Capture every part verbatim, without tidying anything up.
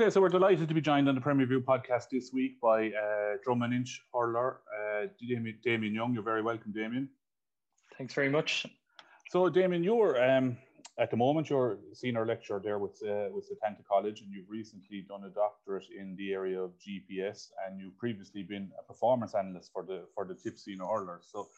Okay, so we're delighted to be joined on the Premier View podcast this week by uh, drum and inch hurler, uh, Damien, Damien Young. You're very welcome, Damien. Thanks very much. So, Damien, you're, um, at the moment, you're senior lecturer there with uh, with Satanta College, and you've recently done a doctorate in the area of G P S, and you've previously been a performance analyst for the for the Tip senior hurlers. So,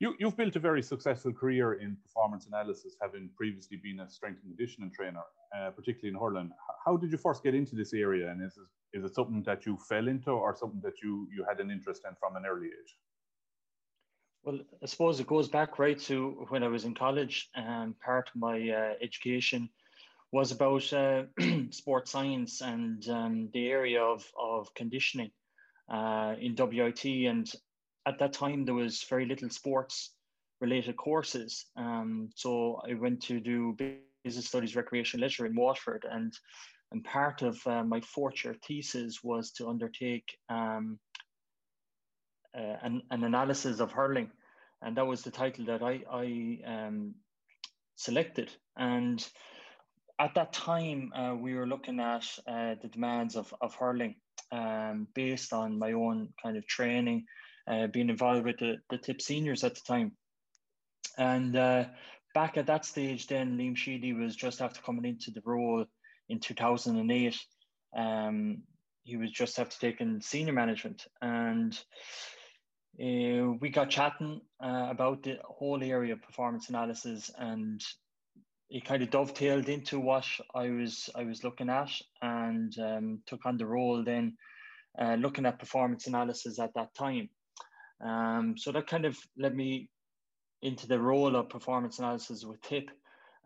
you, you've built a very successful career in performance analysis, having previously been a strength and conditioning trainer. Uh, particularly in hurling. How did you first get into this area, and is it, is it something that you fell into or something that you, you had an interest in from an early age? Well, I suppose it goes back right to when I was in college, and um, part of my uh, education was about uh, sports science and um, the area of, of conditioning uh, in W I T, and at that time there was very little sports related courses, um, so I went to do big Business Studies, Recreation, Leisure in Waterford, and and part of uh, my fourth-year thesis was to undertake um, uh, an, an analysis of hurling, and that was the title that I, I um, selected. And at that time, uh, we were looking at uh, the demands of of hurling, um, based on my own kind of training, uh, being involved with the, the Tip seniors at the time, and. Uh, Back at that stage then, Liam Sheedy was just after coming into the role in two thousand eight. Um, he was just after taking senior management. And uh, we got chatting uh, about the whole area of performance analysis, and it kind of dovetailed into what I was I was looking at, and um, took on the role then, uh, looking at performance analysis at that time. Um, so that kind of led me into the role of performance analysis with Tip.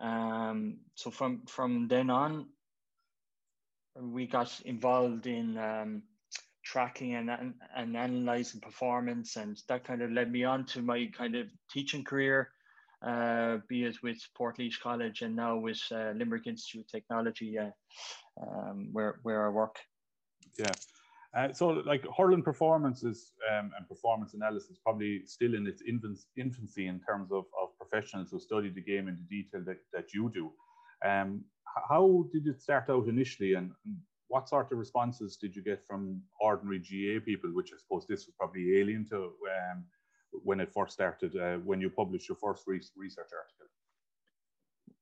Um, so from, from then on, we got involved in um, tracking and, and, and analysing performance, and that kind of led me on to my kind of teaching career, uh, be it with Portlaoise College and now with uh, Limerick Institute of Technology, uh, um, where, where I work. Yeah. Uh, so, like, hurling performances um, and performance analysis probably still in its infancy in terms of, of professionals who study the game in the detail that, that you do. Um, how did it start out initially, and what sort of responses did you get from ordinary G A people, which I suppose this was probably alien to um, when it first started, uh, when you published your first re- research article?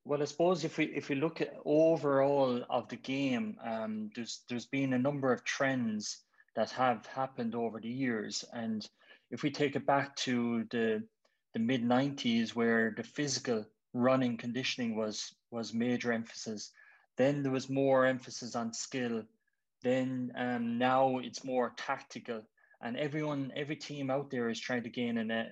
Well, I suppose if we if we look at overall of the game, um, there's there's been a number of trends that have happened over the years, and if we take it back to the the mid nineties, where the physical running conditioning was was major emphasis, then there was more emphasis on skill, then um, now it's more tactical, and everyone, every team out there is trying to gain an, a,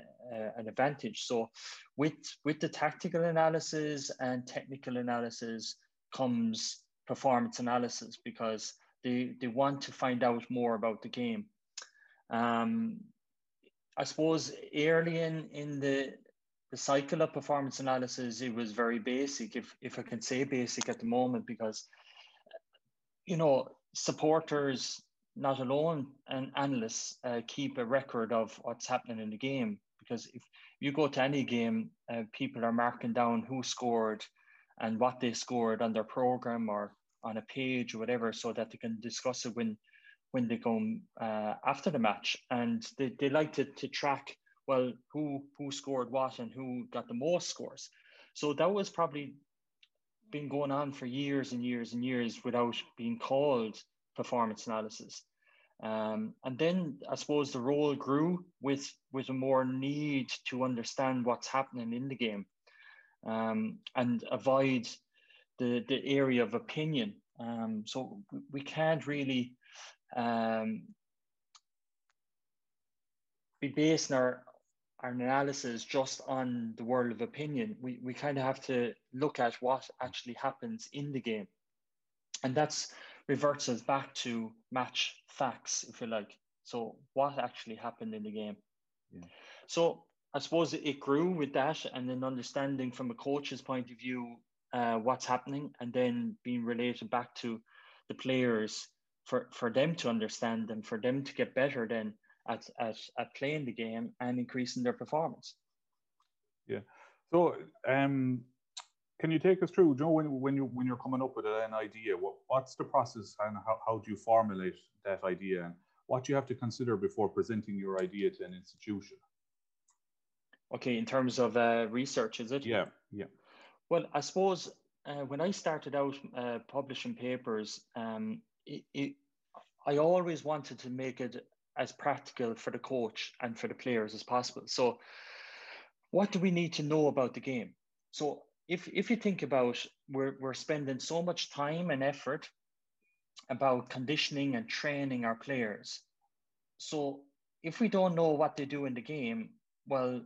an advantage. So with, with the tactical analysis and technical analysis comes performance analysis, because they, they want to find out more about the game. Um, I suppose early in, in the, the cycle of performance analysis, it was very basic, if, if I can say basic at the moment, because, you know, supporters, not alone, and analysts uh, keep a record of what's happening in the game. Because if you go to any game, uh, people are marking down who scored and what they scored on their program or on a page or whatever, so that they can discuss it when when they come uh, after the match. And they, they like to, to track, well, who, who scored what and who got the most scores. So that was probably been going on for years and years and years without being called performance analysis. Um, and then I suppose the role grew with, with a more need to understand what's happening in the game, um, and avoid the, the area of opinion. Um, so we can't really um, be basing our, our analysis just on the world of opinion. We, we kind of have to look at what actually happens in the game. And that's reverts us back to match facts, if you like. So what actually happened in the game? Yeah. So I suppose it grew with that, and then understanding from a coach's point of view uh, what's happening, and then being related back to the players for, for them to understand and for them to get better then at, at, at playing the game and increasing their performance. Yeah. So, um, can you take us through, you know, when, when, you, when you're coming up with an idea, what, what's the process and how, how do you formulate that idea, and what do you have to consider before presenting your idea to an institution? Okay, in terms of uh, research, is it? Yeah, yeah. Well, I suppose uh, when I started out uh, publishing papers, um, it, it, I always wanted to make it as practical for the coach and for the players as possible. So what do we need to know about the game? So If if you think about, we're we're spending so much time and effort about conditioning and training our players. So if we don't know what they do in the game, well,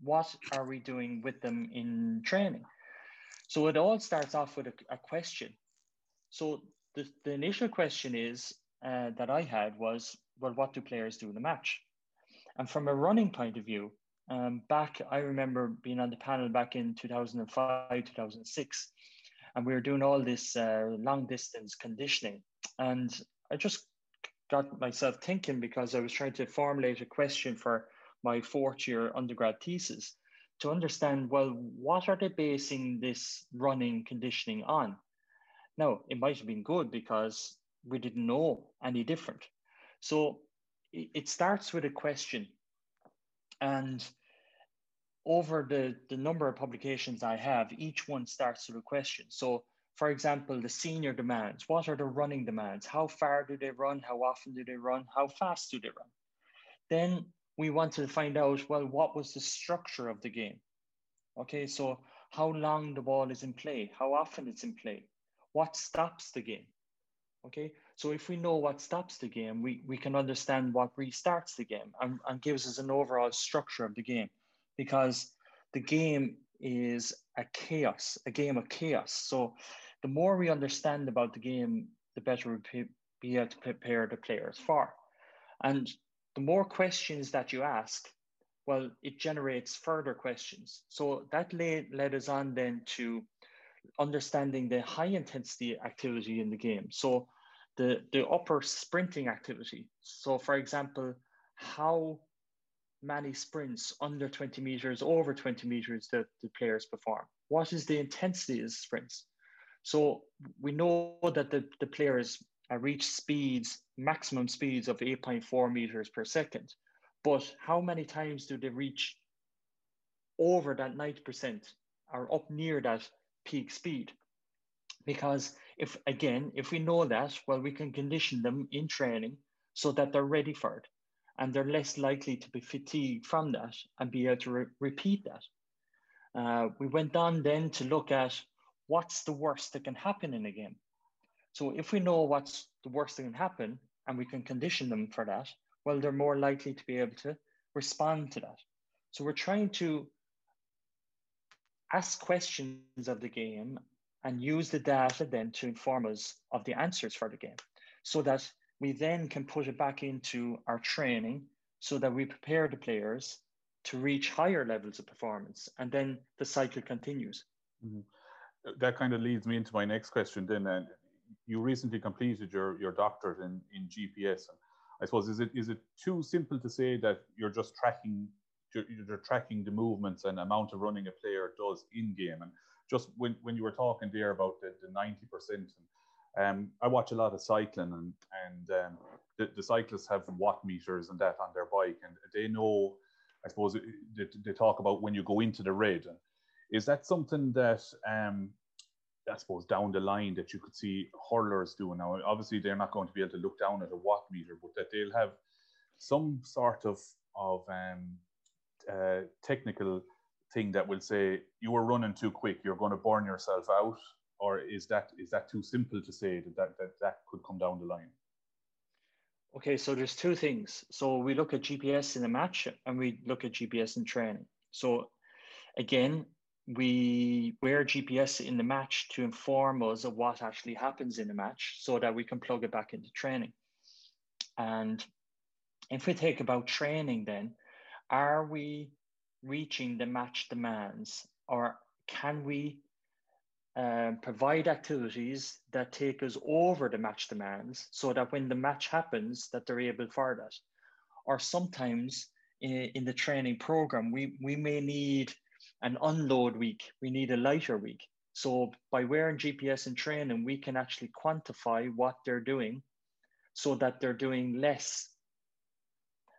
what are we doing with them in training? So it all starts off with a, a question. So the, the initial question is uh, that I had was, well, what do players do in the match? And from a running point of view, Um, back, I remember being on the panel back in two thousand five, two thousand six, and we were doing all this uh, long distance conditioning. And I just got myself thinking, because I was trying to formulate a question for my fourth year undergrad thesis to understand, well, what are they basing this running conditioning on? Now, it might have been good because we didn't know any different. So it, it starts with a question. And over the, the number of publications I have, each one starts with a question. So, for example, the senior demands, what are the running demands? How far do they run? How often do they run? How fast do they run? Then we want to find out, well, what was the structure of the game? Okay, so how long the ball is in play? How often it's in play? What stops the game? Okay, so if we know what stops the game, we, we can understand what restarts the game and, and gives us an overall structure of the game, because the game is a chaos, a game of chaos. So the more we understand about the game, the better we'll be able to prepare the players for. And the more questions that you ask, well, it generates further questions. So that led, led us on then to understanding the high intensity activity in the game. So the, the upper sprinting activity. So for example, how many sprints under twenty meters, over twenty meters that the players perform? What is the intensity of sprints? So we know that the, the players reach speeds, maximum speeds of eight point four meters per second, but how many times do they reach over that ninety percent or up near that peak speed? Because if, again, if we know that, well, we can condition them in training so that they're ready for it and they're less likely to be fatigued from that and be able to re- repeat that. Uh, we went on then to look at what's the worst that can happen in a game. So if we know what's the worst that can happen and we can condition them for that, well, they're more likely to be able to respond to that. So we're trying to ask questions of the game and use the data then to inform us of the answers for the game, so that we then can put it back into our training so that we prepare the players to reach higher levels of performance, and then the cycle continues. Mm-hmm. That kind of leads me into my next question then. And you recently completed your, your doctorate in, in G P S. I suppose, is it is it too simple to say that you're just tracking you're, you're tracking the movements and amount of running a player does in game? And just when, when you were talking there about the, the ninety percent, and um, I watch a lot of cycling, and and um, the, the cyclists have watt meters and that on their bike, and they know, I suppose, they, they talk about when you go into the red. Is that something that, um, I suppose, down the line that you could see hurlers doing? Now, obviously, they're not going to be able to look down at a watt meter, but that they'll have some sort of, of um, uh, technical thing that will say, you were running too quick, you're going to burn yourself out? Or is that is that too simple to say that that, that, that could come down the line? Okay, so there's two things. So we look at G P S in a match, and we look at G P S in training. So again, we wear G P S in the match to inform us of what actually happens in the match so that we can plug it back into training. And if we think about training then, are we reaching the match demands, or can we um, provide activities that take us over the match demands so that when the match happens that they're able for that? Or sometimes in, in the training program, we, we may need an unload week, we need a lighter week. So by wearing G P S in training, we can actually quantify what they're doing so that they're doing less.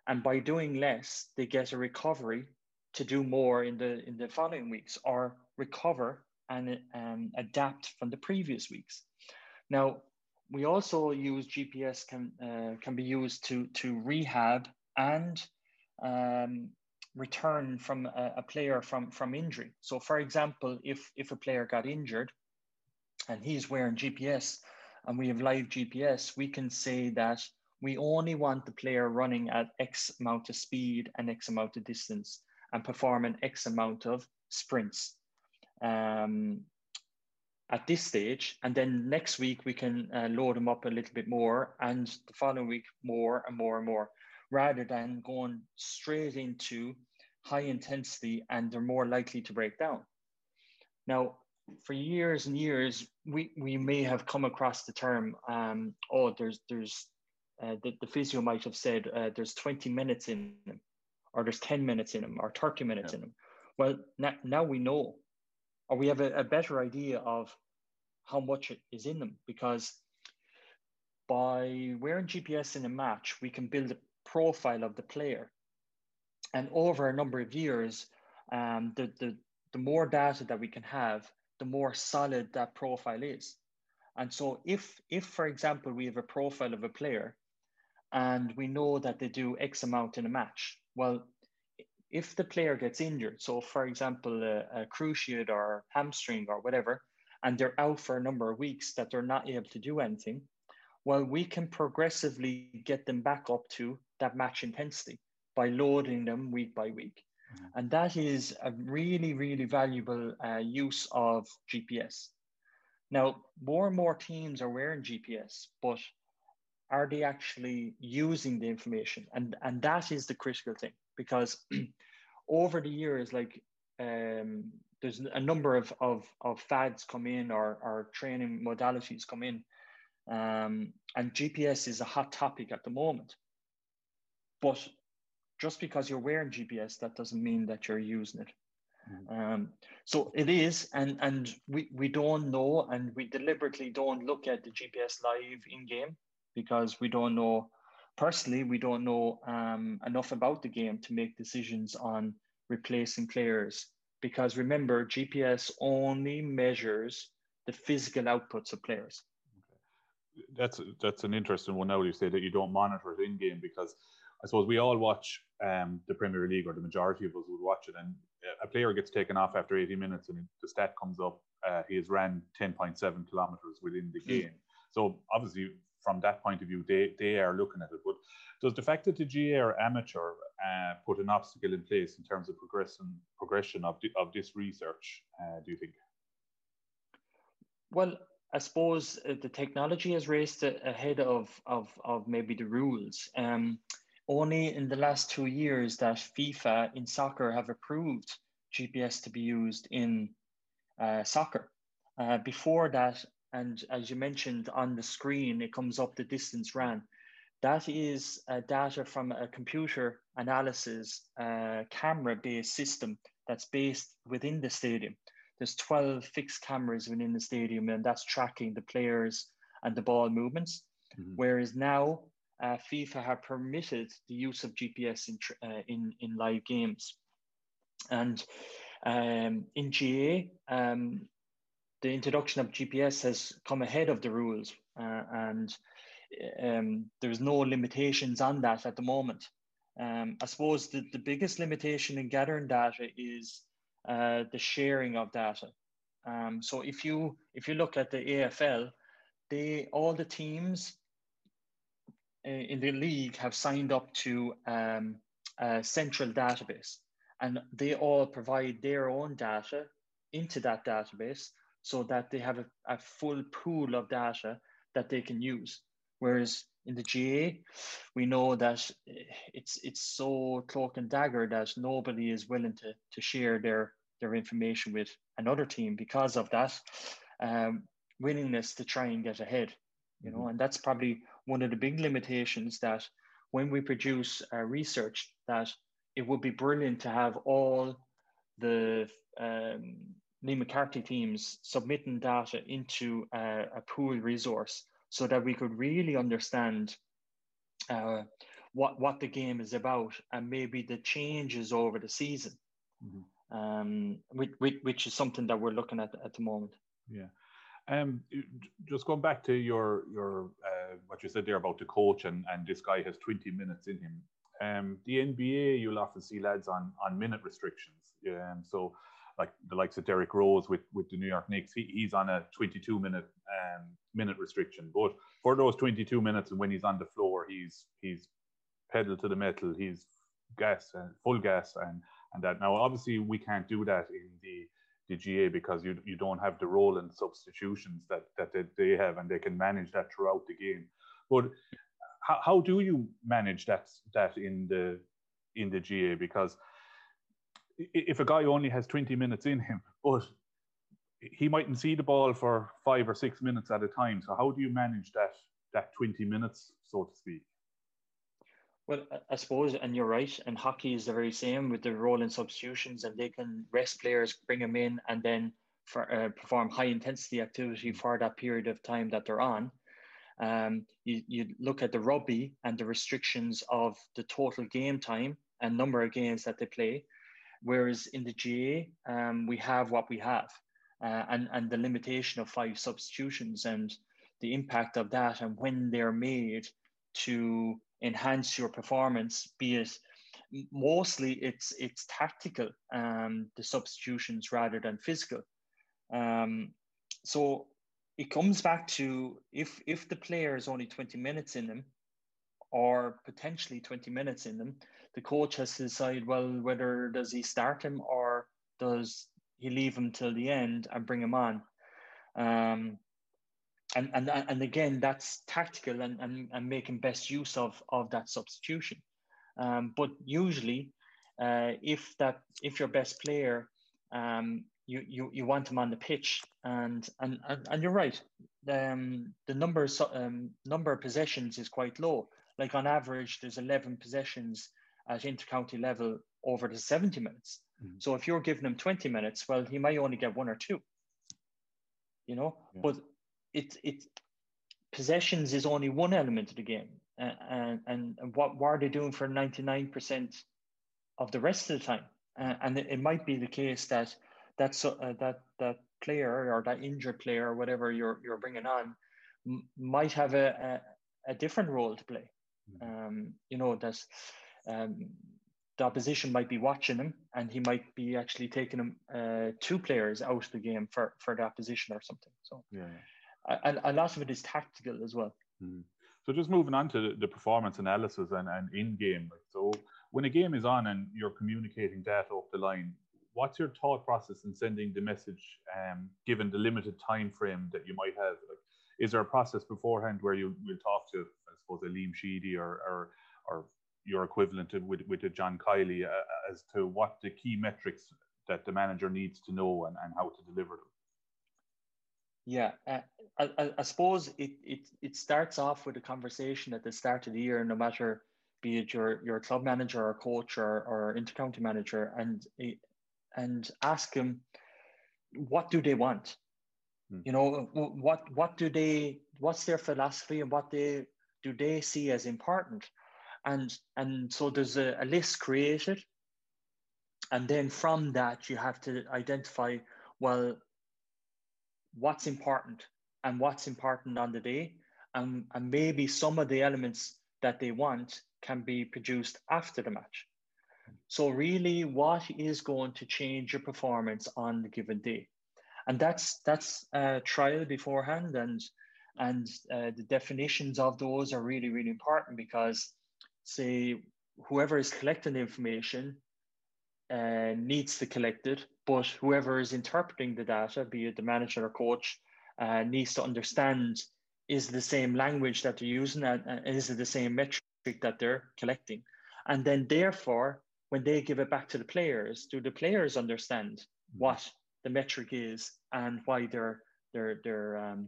And by doing less, they get a recovery to do more in the in the following weeks, or recover and um, adapt from the previous weeks. Now, we also use G P S can uh, can be used to, to rehab and um, return from a, a player from, from injury. So for example, if, if a player got injured and he's wearing G P S and we have live G P S, we can say that we only want the player running at X amount of speed and X amount of distance and performing X amount of sprints um, at this stage. And then next week we can uh, load them up a little bit more, and the following week more and more and more, rather than going straight into high intensity, and they're more likely to break down. Now, for years and years, we, we may have come across the term, um, oh, there's, there's uh, the, the physio might have said, uh, there's twenty minutes in them, or there's ten minutes in them, or thirty minutes yeah. in them. Well, na- now we know, or we have a, a better idea of how much is in them, because by wearing G P S in a match, we can build a profile of the player, and over a number of years, um, the, the the more data that we can have, the more solid that profile is. And so if if for example we have a profile of a player and we know that they do X amount in a match, well, if the player gets injured, so for example a, a cruciate or hamstring or whatever, and they're out for a number of weeks that they're not able to do anything, well, we can progressively get them back up to that match intensity by loading them week by week. Mm-hmm. And that is a really, really valuable uh, use of G P S. Now, more and more teams are wearing G P S, but are they actually using the information? And, and that is the critical thing, because over the years, like um, there's a number of, of, of fads come in, or, or training modalities come in. Um, and G P S is a hot topic at the moment. But just because you're wearing G P S, that doesn't mean that you're using it. Mm-hmm. Um, so it is, and, and we, we don't know, and we deliberately don't look at the G P S live in-game, because we don't know, personally, we don't know um, enough about the game to make decisions on replacing players. Because remember, G P S only measures the physical outputs of players. Okay. That's, that's an interesting one now you say that you don't monitor it in-game, because I suppose we all watch um, the Premier League, or the majority of us would watch it, and a player gets taken off after eighty minutes and the stat comes up, uh, he has ran ten point seven kilometres within the game. Mm. So obviously from that point of view, they, they are looking at it. But does the fact that the G A A are amateur uh, put an obstacle in place in terms of progression progression of the, of this research, uh, do you think? Well, I suppose the technology has raced ahead of, of, of maybe the rules. Um, only in the last two years that FIFA in soccer have approved G P S to be used in uh, soccer. Uh, before that, and as you mentioned on the screen, it comes up the distance ran. That is uh, data from a computer analysis uh, camera-based system that's based within the stadium. There's twelve fixed cameras within the stadium, and that's tracking the players and the ball movements. Mm-hmm. Whereas now, uh, FIFA have permitted the use of G P S in uh, in, in live games. And um, in G A A, um, the introduction of G P S has come ahead of the rules, uh, and um, there's no limitations on that at the moment. Um, I suppose the, the biggest limitation in gathering data is uh, the sharing of data. Um, so if you if you look at the A F L, they all the teams in the league have signed up to um, a central database, and they all provide their own data into that database, so that they have a, a full pool of data that they can use. Whereas in the G A A, we know that it's it's so cloak and dagger that nobody is willing to, to share their, their information with another team because of that um, willingness to try and get ahead, you know, and that's probably one of the big limitations that when we produce our research, that it would be brilliant to have all the um, Lee McCarthy teams submitting data into a, a pool resource so that we could really understand uh, what, what the game is about and maybe the changes over the season, mm-hmm. um, which, which, which is something that we're looking at at the moment. Yeah. Um, just going back to your, your uh, what you said there about the coach and, and this guy has twenty minutes in him. Um, the N B A, you'll often see lads on, on minute restrictions. Um, so... like the likes of Derek Rose with, with the New York Knicks, he, he's on a twenty-two minute um, minute restriction. But for those twenty-two minutes, and when he's on the floor, he's he's pedal to the metal, he's gas and full gas and and that. Now, obviously, we can't do that in the the G A A because you you don't have the role and substitutions that that they, they have, and they can manage that throughout the game. But how how do you manage that that in the in the G A A? Because if a guy only has twenty minutes in him, but he mightn't see the ball for five or six minutes at a time. So how do you manage that that twenty minutes, so to speak? Well, I suppose, and you're right, and hockey is the very same with the role in substitutions, and they can rest players, bring them in, and then for, uh, perform high-intensity activity for that period of time that they're on. Um, you, you look at the rugby and the restrictions of the total game time and number of games that they play. Whereas in the G A A, um, we have what we have uh, and, and the limitation of five substitutions and the impact of that and when they're made to enhance your performance, be it mostly it's it's tactical, um, the substitutions rather than physical. Um, so it comes back to if, if the player is only twenty minutes in them, or potentially twenty minutes in them, the coach has to decide, well, whether does he start him or does he leave him till the end and bring him on? Um, and, and and again, that's tactical and, and, and making best use of, of that substitution. Um, but usually, uh, if that if your best player, um, you, you you want him on the pitch, and and and, and you're right, um, the number um, number of possessions is quite low. Like on average, there's eleven possessions at intercounty level over the seventy minutes. Mm-hmm. So if you're giving him twenty minutes, well, he might only get one or two, you know, yeah. But it, it possessions is only one element of the game. Uh, and, and what, what are they doing for ninety-nine percent of the rest of the time? Uh, and it, it might be the case that that's, uh, that, that player or that injured player or whatever you're, you're bringing on m- might have a, a, a different role to play. Um, you know, that um, the opposition might be watching him and he might be actually taking him, uh, two players out of the game for, for the opposition or something. So yeah, a, a lot of it is tactical as well. Mm-hmm. So just moving on to the performance analysis and, and in-game. So when a game is on and you're communicating data up the line, what's your thought process in sending the message, um, given the limited time frame that you might have? Like, is there a process beforehand where you will talk to, I suppose, a Liam Sheedy or or, or your equivalent to, with, with a John Kiley, uh, as to what the key metrics that the manager needs to know and, and how to deliver them? Yeah, uh, I, I suppose it, it it starts off with a conversation at the start of the year, no matter be it your, your club manager or coach or, or intercounty manager, and it, and ask them, what do they want? Mm. You know, what what do they, what's their philosophy and what they do they see as important? And and so there's a, a list created. And then from that, you have to identify, well, what's important and what's important on the day. And, and maybe some of the elements that they want can be produced after the match. So really, what is going to change your performance on the given day? And that's that's a trial beforehand, and and uh, the definitions of those are really, really important, because, say, whoever is collecting the information uh, needs to collect it, but whoever is interpreting the data, be it the manager or coach, uh, needs to understand, is the same language that they're using, and, and is it the same metric that they're collecting? And then therefore, when they give it back to the players, do the players understand what the metric is and why they're they're they're um,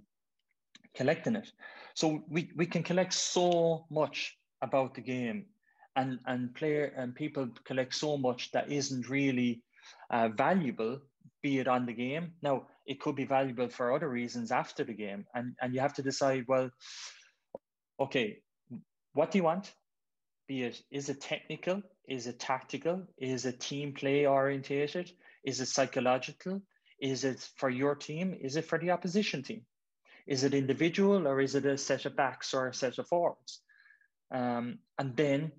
collecting it? So we, we can collect so much about the game, and and player and people collect so much that isn't really uh, valuable, be it on the game. Now, it could be valuable for other reasons after the game, and and you have to decide, well, okay, what do you want? Be it, is it technical? Is it tactical? Is it team play orientated? Is it psychological? Is it for your team? Is it for the opposition team? Is it individual, or is it a set of backs or a set of forwards? Um, and then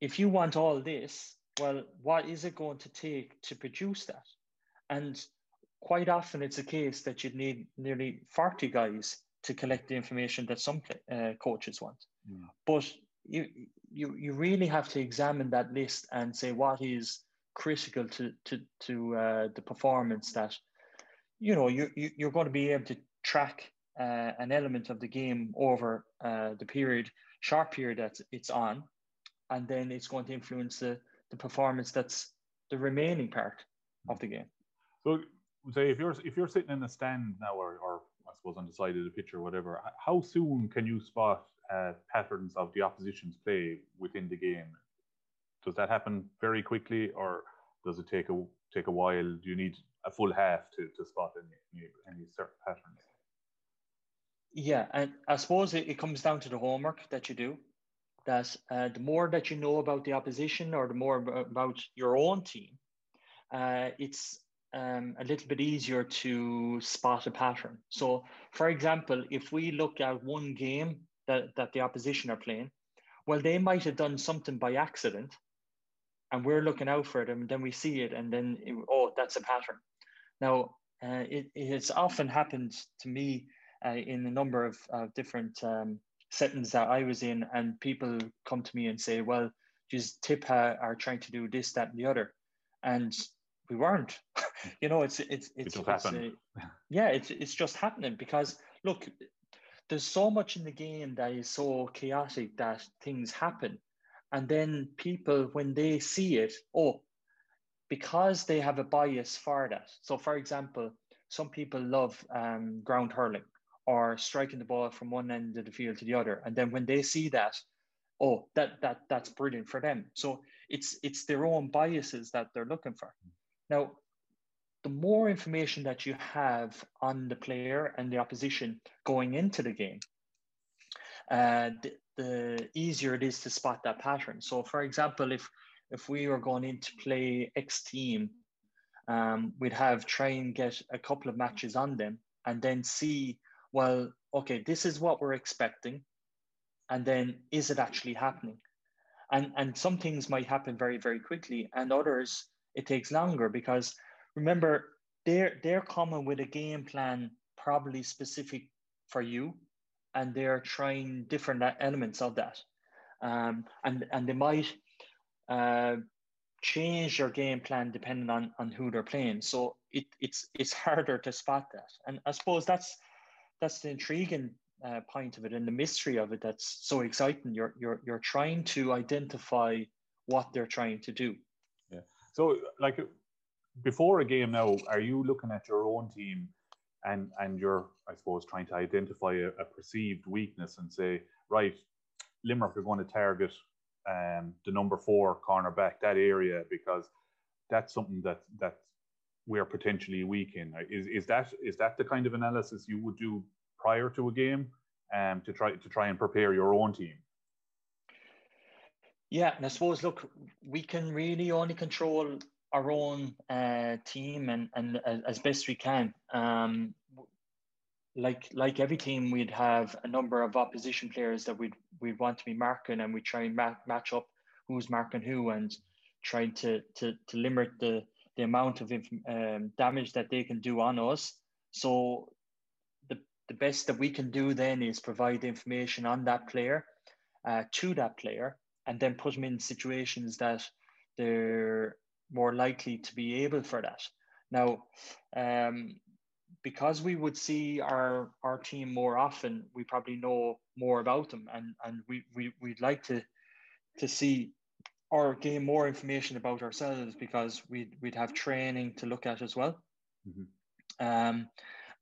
if you want all this, well, what is it going to take to produce that? And quite often it's a case that you'd need nearly forty guys to collect the information that some uh, coaches want. Yeah. But You, you you really have to examine that list and say what is critical to to to uh, the performance that, you know, you, you you're going to be able to track uh, an element of the game over uh, the period, short period that it's on, and then it's going to influence the the performance that's the remaining part of the game. So, say if you're if you're sitting in the stand now, or, or I suppose on the side of the pitch or whatever, how soon can you spot Uh, patterns of the opposition's play within the game? Does that happen very quickly, or does it take a take a while? Do you need a full half to, to spot any, any certain patterns? Yeah, and I suppose it, it comes down to the homework that you do. That uh, the more that you know about the opposition, or the more about your own team, uh, it's um, a little bit easier to spot a pattern. So, for example, if we look at one game That, that the opposition are playing, well, they might have done something by accident, and we're looking out for them, and then we see it, and then, it, oh, that's a pattern. Now, uh, it, it's often happened to me uh, in a number of uh, different um, settings that I was in, and people come to me and say, well, just Tip uh, are trying to do this, that, and the other. And we weren't. you know, it's... it's, it's, it it's uh, Yeah, it's, it's just happening, because, look... there's so much in the game that is so chaotic that things happen. And then people, when they see it, oh, because they have a bias for that. So, for example, some people love um, ground hurling, or striking the ball from one end of the field to the other. And then when they see that, oh, that that that's brilliant for them. So it's it's their own biases that they're looking for. Now, the more information that you have on the player and the opposition going into the game, uh, the, the easier it is to spot that pattern. So, for example, if if we were going in to play X team, um, we'd have try and get a couple of matches on them, and then see, well, okay, this is what we're expecting, and then is it actually happening? And and some things might happen very, very quickly, and others it takes longer, because remember, they're, they're coming with a game plan, probably specific for you, and they're trying different elements of that. Um, and, and they might uh, change their game plan depending on, on who they're playing. So it, it's it's harder to spot that. And I suppose that's that's the intriguing uh, point of it, and the mystery of it that's so exciting. You're you're you're trying to identify what they're trying to do. Yeah. So like before a game now, are you looking at your own team and and you're, I suppose, trying to identify a, a perceived weakness and say, right, Limerick are going to target um, the number four cornerback, that area, because that's something that that we're potentially weak in. Is is that is that the kind of analysis you would do prior to a game um, to try to try and prepare your own team? Yeah, and I suppose, look, we can really only control our own uh, team and, and as best we can. Um, like like every team, we'd have a number of opposition players that we'd we'd want to be marking, and we try and ma- match up who's marking who and try to to, to limit the, the amount of um, damage that they can do on us. So the, the best that we can do then is provide information on that player uh, to that player, and then put them in situations that they're more likely to be able for that. Now, um, because we would see our, our team more often, we probably know more about them, and, and we, we, we'd like to to see or gain more information about ourselves, because we'd, we'd have training to look at as well. Mm-hmm. Um,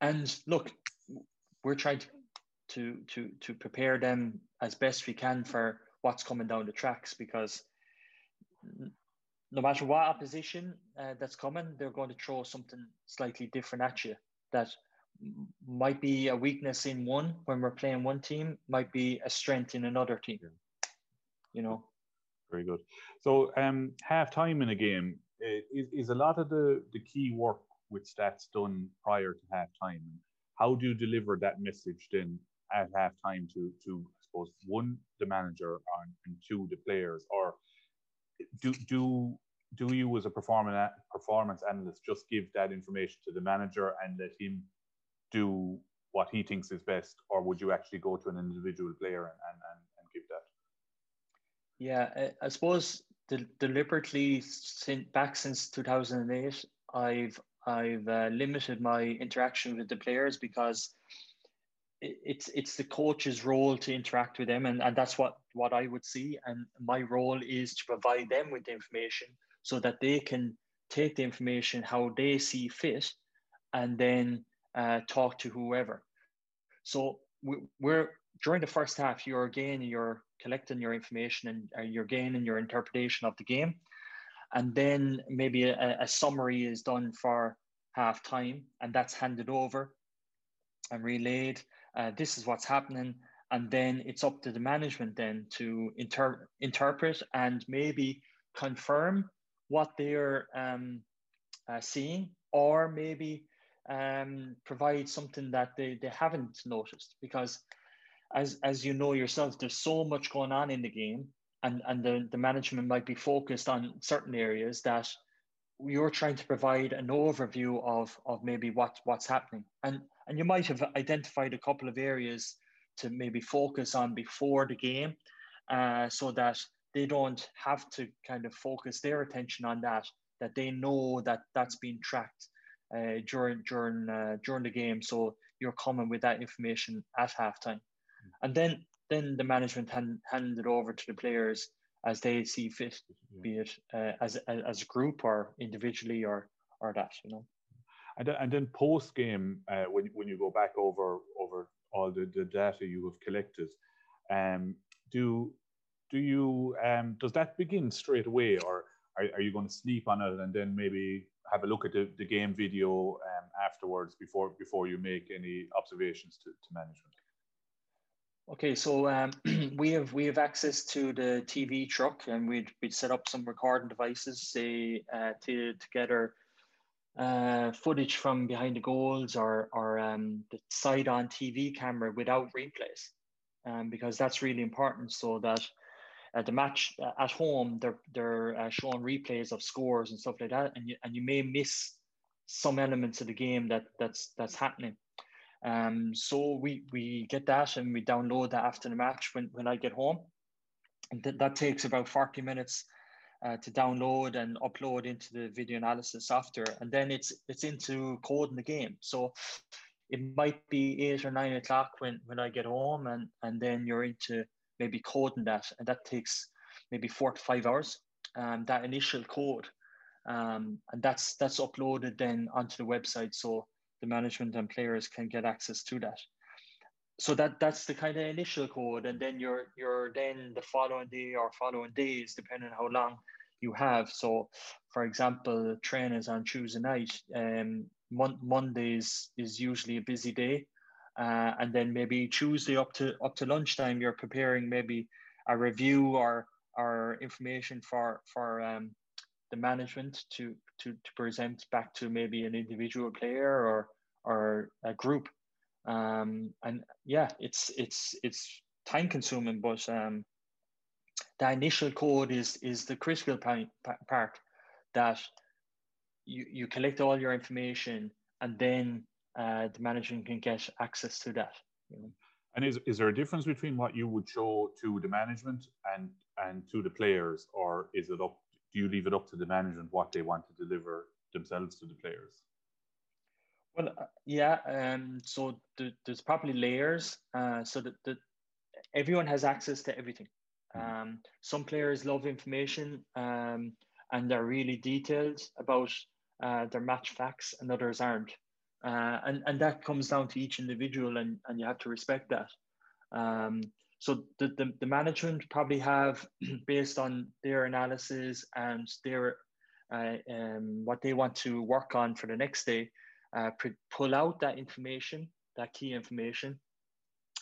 and look, we're trying to, to, to, to prepare them as best we can for what's coming down the tracks, because no matter what opposition uh, that's coming, they're going to throw something slightly different at you that might be a weakness in one when we're playing one team, might be a strength in another team, you know. Very good. So um, half time in a game, is, is a lot of the, the key work with stats done prior to half time? How do you deliver that message then at half time to, to, I suppose, one, the manager, and two, the players? Or Do do do you as a performance performance analyst just give that information to the manager and let him do what he thinks is best, or would you actually go to an individual player and, and, and give that? Yeah, I suppose de- deliberately since back since two thousand eight, I've I've uh, limited my interaction with the players, because it's it's the coach's role to interact with them, and, and that's what, what I would see. And my role is to provide them with the information so that they can take the information how they see fit and then uh, talk to whoever. So we, we're during the first half, you're again, you're collecting your information and uh, you're gaining your interpretation of the game. And then maybe a, a summary is done for half time, and that's handed over and relayed. Uh, this is what's happening, and then it's up to the management then to inter- interpret and maybe confirm what they're um, uh, seeing, or maybe um, provide something that they, they haven't noticed, because as as you know yourself, there's so much going on in the game, and, and the, the management might be focused on certain areas that you're trying to provide an overview of, of maybe what, what's happening. And and you might have identified a couple of areas to maybe focus on before the game uh, so that they don't have to kind of focus their attention on that, that they know that that's being tracked uh, during during uh, during the game. So you're coming with that information at halftime. Mm-hmm. And then then the management hand, hand it over to the players as they see fit, yeah. be it uh, as, as a group or individually or or that, you know. And, and then post game, uh, when when you go back over over all the, the data you have collected, um, do do you um, does that begin straight away, or are, are you going to sleep on it and then maybe have a look at the, the game video um, afterwards before before you make any observations to, to management? Okay, so um, we have we have access to the T V truck, and we'd we'd set up some recording devices, say uh, to to gather uh, footage from behind the goals or or um, the side on T V camera without replays, um, because that's really important. So that at the match uh, at home, they're they're uh, showing replays of scores and stuff like that, and you and you may miss some elements of the game that that's that's happening. Um, so we we get that and we download that after the match when, when I get home. And th- that takes about forty minutes uh, to download and upload into the video analysis software. And then it's it's into coding the game. So it might be eight or nine o'clock when, when I get home, and, and then you're into maybe coding that. And that takes maybe four to five hours, um, that initial code. Um, and that's that's uploaded then onto the website so the management and players can get access to that. So that that's the kind of initial code, and then you're you're then the following day or following days, depending on how long you have. So, for example, trainers on Tuesday night, um, mon- Mondays is usually a busy day, uh, and then maybe Tuesday up to up to lunchtime, you're preparing maybe a review or or information for for. Um, the management to, to to present back to maybe an individual player or or a group, um, and yeah, it's it's it's time consuming, but um, the initial code is is the critical part, that you you collect all your information and then uh, the management can get access to that. You know? And is is there a difference between what you would show to the management and and to the players, or is it up? Do you leave it up to the management what they want to deliver themselves to the players? Well, uh, yeah. Um, so th- there's probably layers. Uh, so that, that everyone has access to everything. Mm-hmm. Um, some players love information um, and they're really detailed about uh, their match facts, and others aren't. Uh, and, and that comes down to each individual, and, and you have to respect that. Um, So the, the, the management probably have, based on their analysis and their uh, um, what they want to work on for the next day, uh, pre- pull out that information, that key information,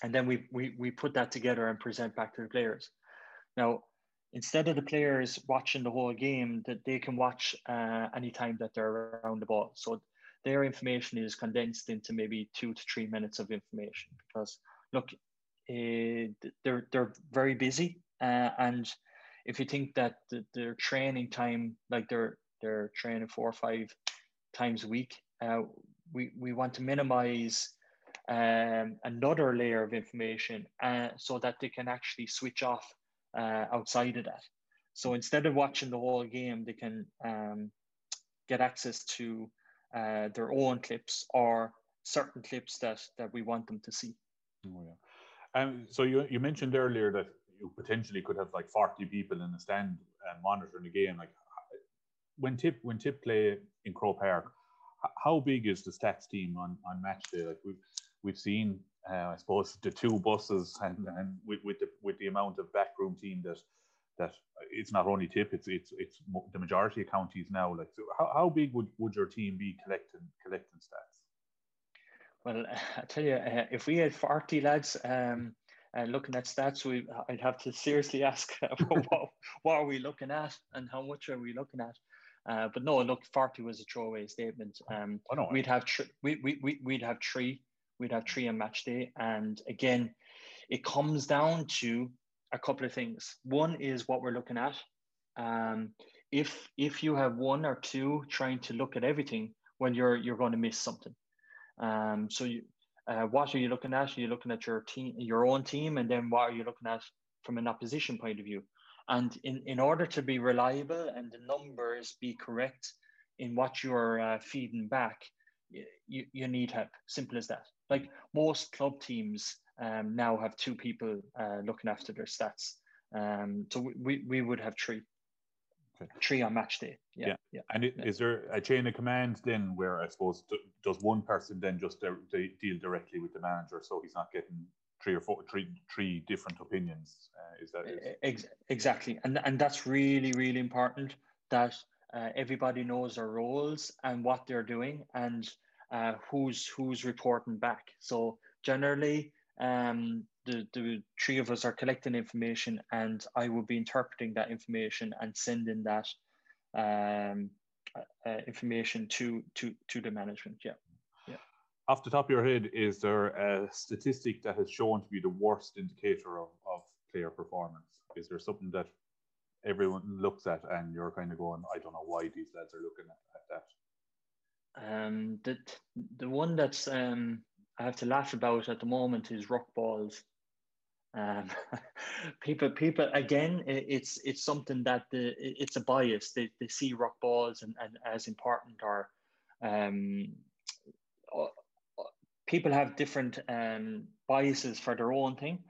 and then we, we we put that together and present back to the players. Now, instead of the players watching the whole game, that they can watch uh, any time that they're around the ball. So their information is condensed into maybe two to three minutes of information, because look, Uh, they're they're very busy, uh, and if you think that the, their training time, like they're they're training four or five times a week, uh, we we want to minimize um, another layer of information, uh, so that they can actually switch off uh, outside of that. So instead of watching the whole game, they can um, get access to uh, their own clips or certain clips that that we want them to see. Oh, yeah. Um, so you you mentioned earlier that you potentially could have like forty people in the stand and monitoring the game. Like when Tip when Tip play in Croke Park, how big is the stats team on, on match day? Like we've we've seen, uh, I suppose, the two buses, and, and with, with the with the amount of backroom team that that it's not only Tip, it's it's it's the majority of counties now. Like, so how, how big would, would your team be collecting collecting stats? Well, I tell you, uh, if we had forty lads um, uh, looking at stats, we I'd have to seriously ask uh, what, what are we looking at and how much are we looking at? Uh, but no, look, forty was a throwaway statement. Um, oh, no. We'd have tr- we we we we'd have three, we'd have three on match day, and again, it comes down to a couple of things. One is what we're looking at. Um, if if you have one or two trying to look at everything, well, you're you're going to miss something. Um, so you, uh, what are you looking at? Are you looking at your team, your own team, and then what are you looking at from an opposition point of view? And in, in order to be reliable and the numbers be correct in what you're uh, feeding back, you, you need help. Simple as that. Like most club teams um, now have two people uh, looking after their stats. Um, so we, we would have three. Okay. Three on match day. Yeah, yeah. yeah. And it, yeah. Is there a chain of command then where, I suppose, d- does one person then just de- de- deal directly with the manager, so he's not getting three or four, three, three different opinions? Uh, is that is... Ex- exactly? And and that's really really important, that uh, everybody knows their roles and what they're doing, and uh, who's who's reporting back. So generally, um, The, the three of us are collecting information, and I will be interpreting that information and sending that um, uh, information to, to to the management. Yeah, yeah. Off the top of your head, is there a statistic that has shown to be the worst indicator of, of player performance? Is there something that everyone looks at and you're kind of going, I don't know why these lads are looking at, at that? Um, the the one that's um. I have to laugh about at the moment is rock balls. Um, people, people again, it's it's something that the it's a bias. They they see rock balls and, and as important, or um, people have different um, biases for their own thing.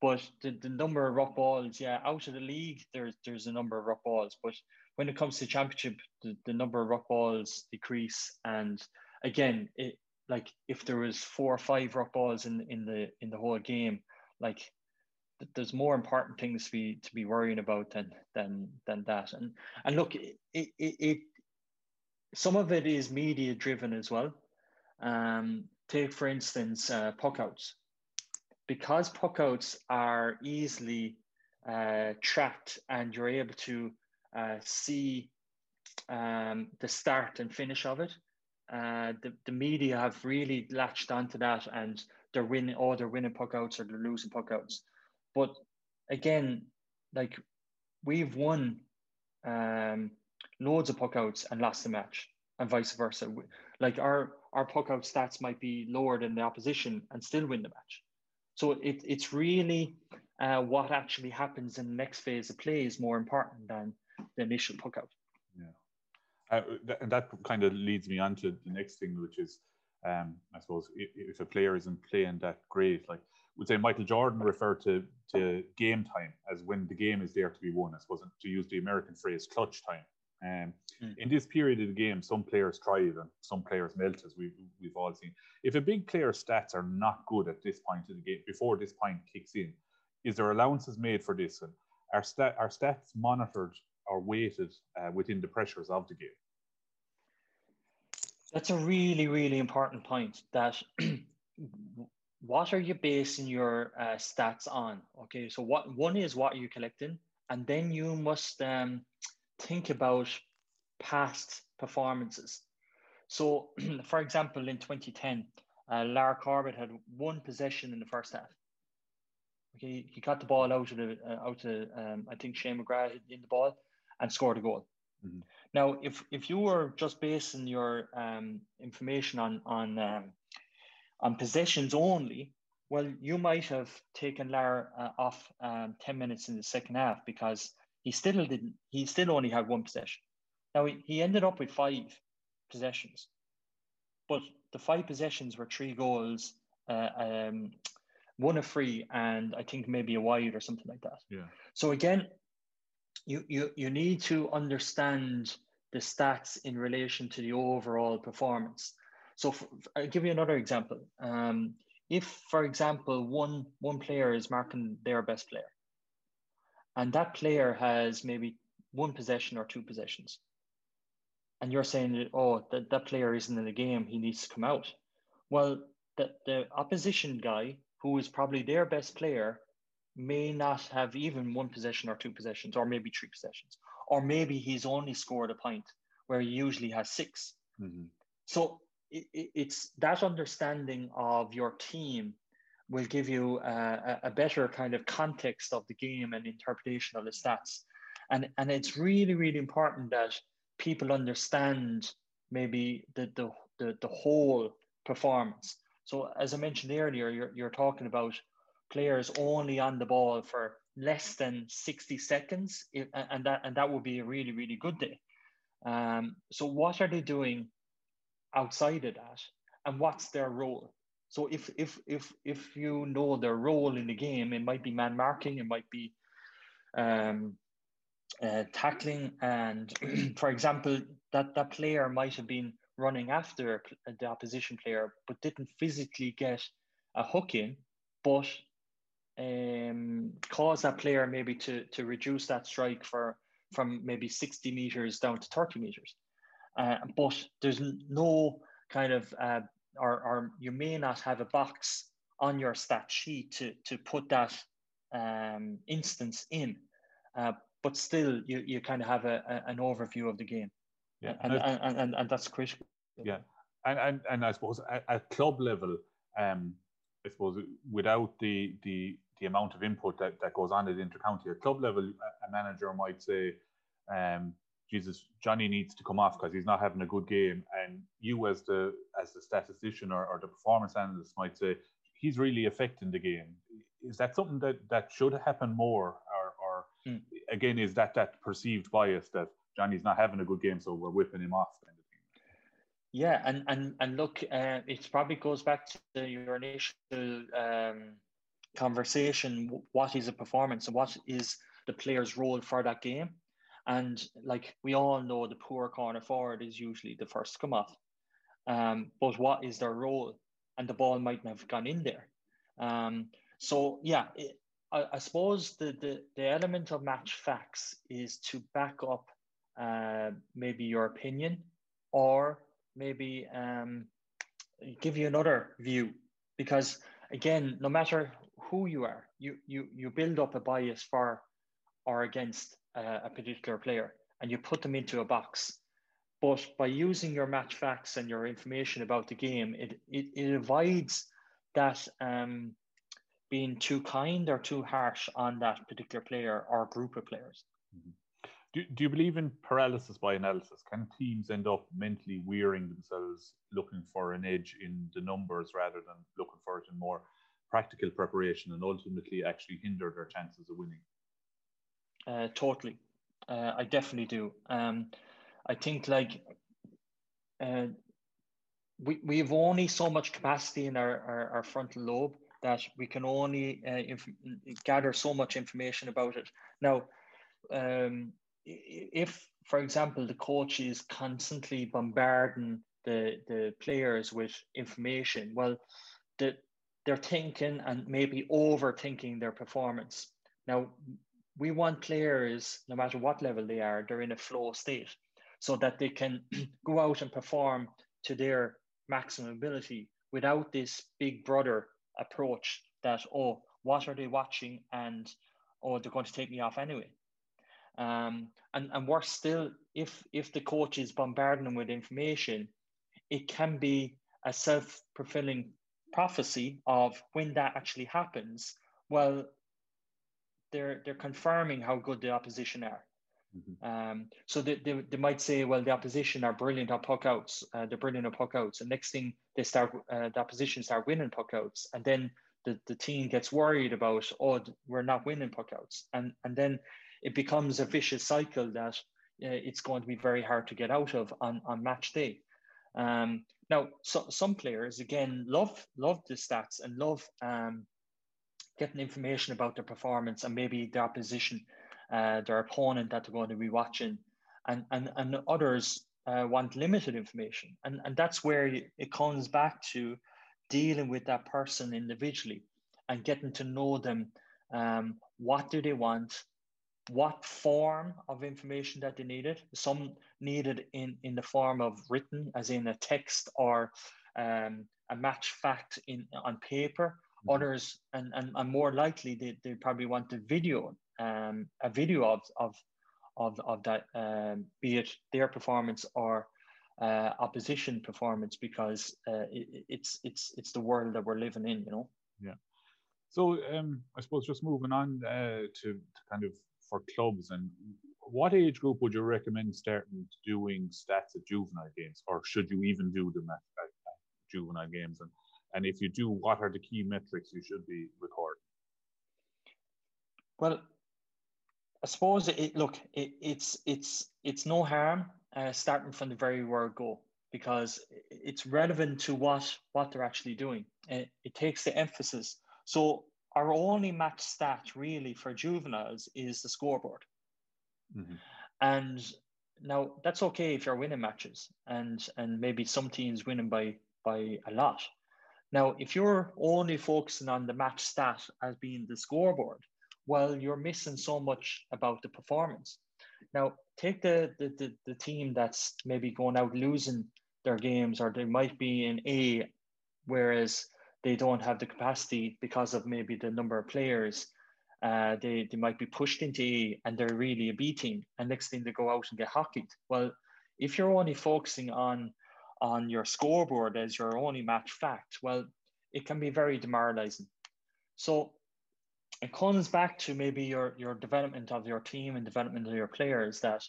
But the, the number of rock balls, yeah, out of the league, there's there's a number of rock balls. But when it comes to championship, the, the number of rock balls decrease. And again, it like if there was four or five rock balls in in the in the whole game, like there's more important things to be to be worrying about than than than that. And and look, it it, it some of it is media driven as well. Um, take for instance uh, puckouts. Because puckouts are easily uh, tracked and you're able to uh, see um, the start and finish of it, uh, the, the media have really latched onto that, and they're winning, or they're winning puckouts or they're losing puckouts. But again, like we've won um, loads of puckouts and lost the match, and vice versa. Like our, our puckout stats might be lower than the opposition and still win the match. So it, it's really uh, what actually happens in the next phase of play is more important than the initial puckout. Yeah, uh, th- and that kind of leads me on to the next thing, which is, um, I suppose, if, if a player isn't playing that great, like would say Michael Jordan referred to to game time as when the game is there to be won. I suppose, to use the American phrase, clutch time. Um, mm. In this period of the game, some players thrive and some players melt, as we've, we've all seen. If a big player's stats are not good at this point of the game, before this point kicks in, is there allowances made for this? And are, stat, are stats monitored or weighted uh, within the pressures of the game? That's a really, really important point, that what are you basing your uh, stats on? Okay, so what one is what you're collecting, and then you must... Um, think about past performances. So, for example, in twenty ten, uh, Lara Corbett had one possession in the first half. Okay, he got the ball out of the uh, out of um, I think Shane McGrath in the ball and scored a goal. Mm-hmm. Now, if if you were just basing your um, information on on um, on possessions only, well, you might have taken Lara uh, off um, ten minutes in the second half because. He still didn't. He still only had one possession. Now he, he ended up with five possessions, but the five possessions were three goals, uh, um, one of three, and I think maybe a wide or something like that. Yeah. So again, you you you need to understand the stats in relation to the overall performance. So for, I'll give you another example. Um, if, for example, one one player is marking their best player. And that player has maybe one possession or two possessions. And you're saying that, oh, that, that player isn't in the game, he needs to come out. Well, the, the opposition guy, who is probably their best player, may not have even one possession or two possessions, or maybe three possessions. Or maybe he's only scored a point where he usually has six. Mm-hmm. So it, it, it's that understanding of your team will give you a, a better kind of context of the game and interpretation of the stats. And, and it's really, really important that people understand maybe the, the, the, the whole performance. So as I mentioned earlier, you're, you're talking about players only on the ball for less than sixty seconds, and that, and that would be a really, really good day. Um, so what are they doing outside of that? And what's their role? So if if if if you know their role in the game, it might be man marking, it might be um, uh, tackling, and for example, that, that player might have been running after the opposition player, but didn't physically get a hook in, but um, caused that player maybe to to reduce that strike for from maybe sixty meters down to thirty meters. Uh, but there's no kind of uh, Or, or you may not have a box on your stat sheet to, to put that um, instance in, uh, but still you, you kind of have a, a, an overview of the game. Yeah, and, and, and, and, and that's critical. Yeah, and and, and I suppose at, at club level, um, I suppose without the the the amount of input that, that goes on at inter-county, at club level, a manager might say, um, Jesus, Johnny needs to come off because he's not having a good game. And you as the as the statistician or, or the performance analyst might say, he's really affecting the game. Is that something that, that should happen more? Or, or hmm. again, is that that perceived bias that Johnny's not having a good game, so we're whipping him off? Kind of thing? Yeah, and, and, and look, uh, it probably goes back to your initial um, conversation. What is a performance and what is the player's role for that game? And like we all know, the poor corner forward is usually the first to come off. Um, but what is their role? And the ball might not have gone in there. Um, so, yeah, it, I, I suppose the, the, the element of match facts is to back up uh, maybe your opinion, or maybe um, give you another view. Because, again, no matter who you are, you you you build up a bias for or against a particular player, and you put them into a box. But by using your match facts and your information about the game, it it, it avoids that um, being too kind or too harsh on that particular player or group of players. Mm-hmm. Do, do you believe in paralysis by analysis? Can teams end up mentally wearing themselves, looking for an edge in the numbers rather than looking for it in more practical preparation, and ultimately actually hinder their chances of winning? Uh, totally. Uh, I definitely do. Um, I think like uh, we, we have only so much capacity in our, our, our frontal lobe that we can only uh, inf- gather so much information about it. Now, um, if, for example, the coach is constantly bombarding the, the players with information, well, the, they're thinking and maybe overthinking their performance. Now, we want players, no matter what level they are, they're in a flow state so that they can go out and perform to their maximum ability without this big brother approach that, oh, what are they watching? And, oh, they're going to take me off anyway. Um, and, and worse still, if, if the coach is bombarding them with information, it can be a self-fulfilling prophecy of when that actually happens, well, They're, they're confirming how good the opposition are. Mm-hmm. Um, so they, they, they might say, well, the opposition are brilliant at puck outs. Uh, they're brilliant at puck outs. And next thing, they start, uh, the opposition start winning puck outs. And then the, the team gets worried about, oh, we're not winning puck outs. And, and then it becomes a vicious cycle that uh, it's going to be very hard to get out of on, on match day. Um, now, so, some players, again, love, love the stats and love... Um, getting information about their performance and maybe their opposition, uh, their opponent that they're going to be watching. And and, and others uh, want limited information. And, and that's where it comes back to dealing with that person individually and getting to know them. Um, what do they want? What form of information that they needed? Some needed in, in the form of written, as in a text or um, a match fact in on paper. Others, and, and, and more likely, they, they probably want the video, um, a video of of of, of that, um, be it their performance or uh, opposition performance, because uh, it, it's it's it's the world that we're living in, you know. Yeah. So um, I suppose just moving on uh, to, to kind of for clubs, and what age group would you recommend starting doing stats at juvenile games, or should you even do them at, at, at juvenile games? And And if you do, what are the key metrics you should be recording? Well, I suppose it. Look, it, it's it's it's no harm uh, starting from the very word go, because it's relevant to what what they're actually doing. It, it takes the emphasis. So our only match stat really for juveniles is the scoreboard, mm-hmm. and now that's okay if you're winning matches, and and maybe some teams winning by by a lot. Now, if you're only focusing on the match stat as being the scoreboard, well, you're missing so much about the performance. Now, take the, the, the, the team that's maybe going out losing their games, or they might be in A, whereas they don't have the capacity because of maybe the number of players. Uh, they, they might be pushed into A and they're really a B team. And next thing they go out and get hockeyed. Well, if you're only focusing on on your scoreboard as your only match fact, well, it can be very demoralizing. So it comes back to maybe your, your development of your team and development of your players, that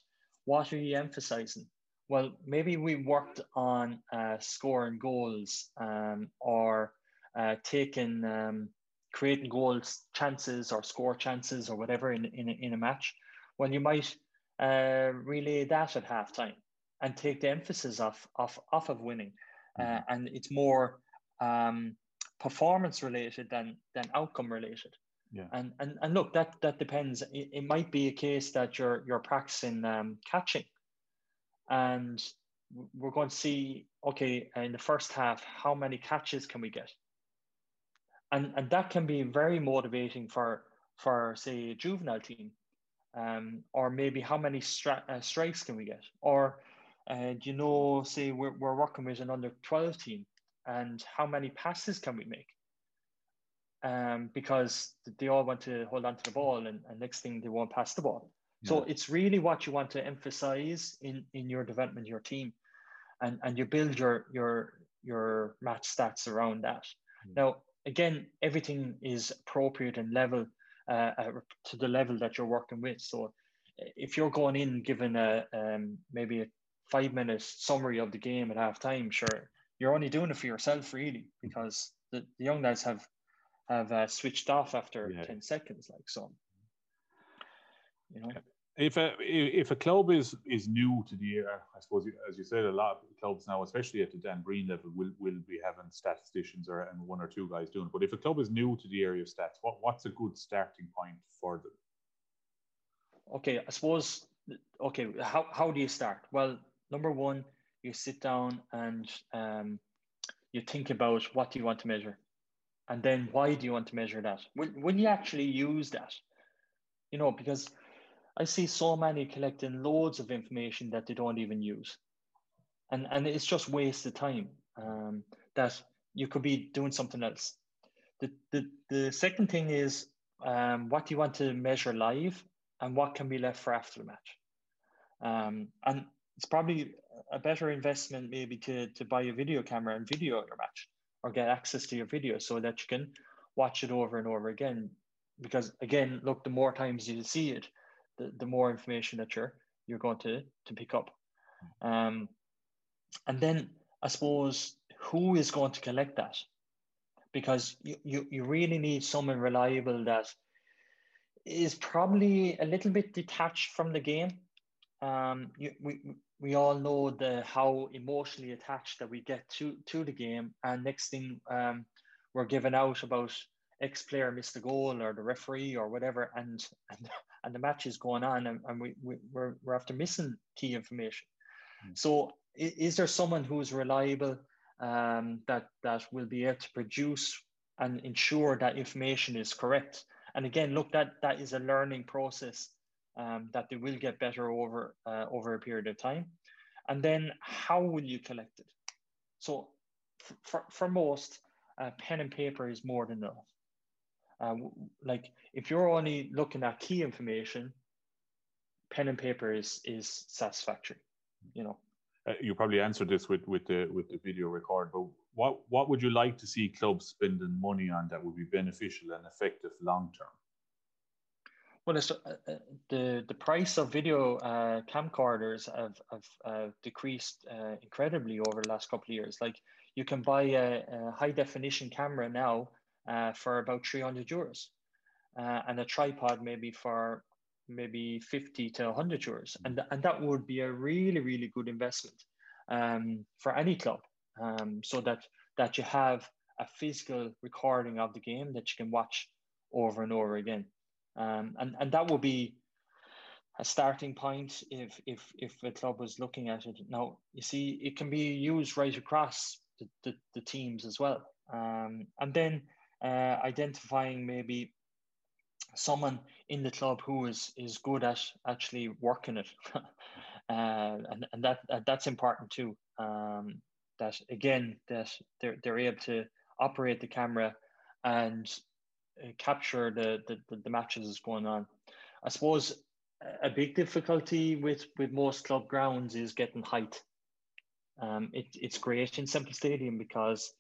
what are you emphasizing? Well, maybe we worked on uh, scoring goals um, or uh, taking, um, creating goals, chances or score chances or whatever in, in, in a match. Well, you might uh, relay that at halftime and take the emphasis off, off, off of winning. Uh, and it's more um, performance related than, than outcome related. Yeah. And, and and look, that that depends. It, it might be a case that you're you're practicing um, catching. And we're going to see, okay, in the first half, how many catches can we get? And and that can be very motivating for, for say, a juvenile team. Um, or maybe how many stri- uh, strikes can we get? Or, uh, you know, say we're, we're working with an under twelve team, and how many passes can we make? Um, because they all want to hold on to the ball, and, and next thing they won't pass the ball. Yeah. So it's really what you want to emphasize in, in your development, your team, and, and you build your your your match stats around that. Mm-hmm. Now, again, everything is appropriate and level uh, uh, to the level that you're working with. So if you're going in given a um, maybe a five minute summary of the game at halftime, sure, you're only doing it for yourself really, because the, the young lads have have uh, switched off after yeah. ten seconds, like so. You know, if a if a club is is new to the era, I suppose, as you said, a lot of clubs now, especially at the Dan Breen level, will will be having statisticians or and one or two guys doing it. But if a club is new to the area of stats, what what's a good starting point for them? Okay, I suppose. Okay, how how do you start? Well, number one, you sit down and um, you think about what do you want to measure, and then why do you want to measure that? Will will you actually use that? You know, because I see so many collecting loads of information that they don't even use. And and it's just waste of time um, that you could be doing something else. The the, the second thing is um, what do you want to measure live and what can be left for after the match? Um, and it's probably a better investment maybe to, to buy a video camera and video your match or get access to your video so that you can watch it over and over again. Because again, look, the more times you see it, The, the more information that you're you're going to to pick up, um, and then I suppose who is going to collect that, because you, you you really need someone reliable that is probably a little bit detached from the game. Um, you, we we all know the how emotionally attached that we get to to the game, and next thing um, we're giving out about X player missed a goal or the referee or whatever, and and, and the match is going on, and, and we, we, we're, we're after missing key information. Mm. So is, is there someone who's reliable um, that, that will be able to produce and ensure that information is correct? And again, look, that, that is a learning process um, that they will get better over, uh, over a period of time. And then how will you collect it? So for, for, for most, uh, pen and paper is more than enough. Uh, like if you're only looking at key information, pen and paper is is satisfactory, you know. Uh, you probably answered this with with the with the video record, but what what would you like to see clubs spending money on that would be beneficial and effective long term? Well, it's, uh, the the price of video uh, camcorders have have uh, decreased uh, incredibly over the last couple of years. Like you can buy a, a high definition camera now. Uh, for about three hundred euros, uh, and a tripod maybe for maybe fifty to one hundred euros, and th- and that would be a really really good investment um, for any club, um, so that that you have a physical recording of the game that you can watch over and over again, um, and and that would be a starting point if if if a club was looking at it. Now you see it can be used right across the the, the teams as well, um, and then. Uh, identifying maybe someone in the club who is is good at actually working it, uh, and and that that's important too. Um, that again, that they're they're able to operate the camera and uh, capture the, the the the matches that's going on. I suppose a big difficulty with with most club grounds is getting height. Um, it it's great in Semple Stadium because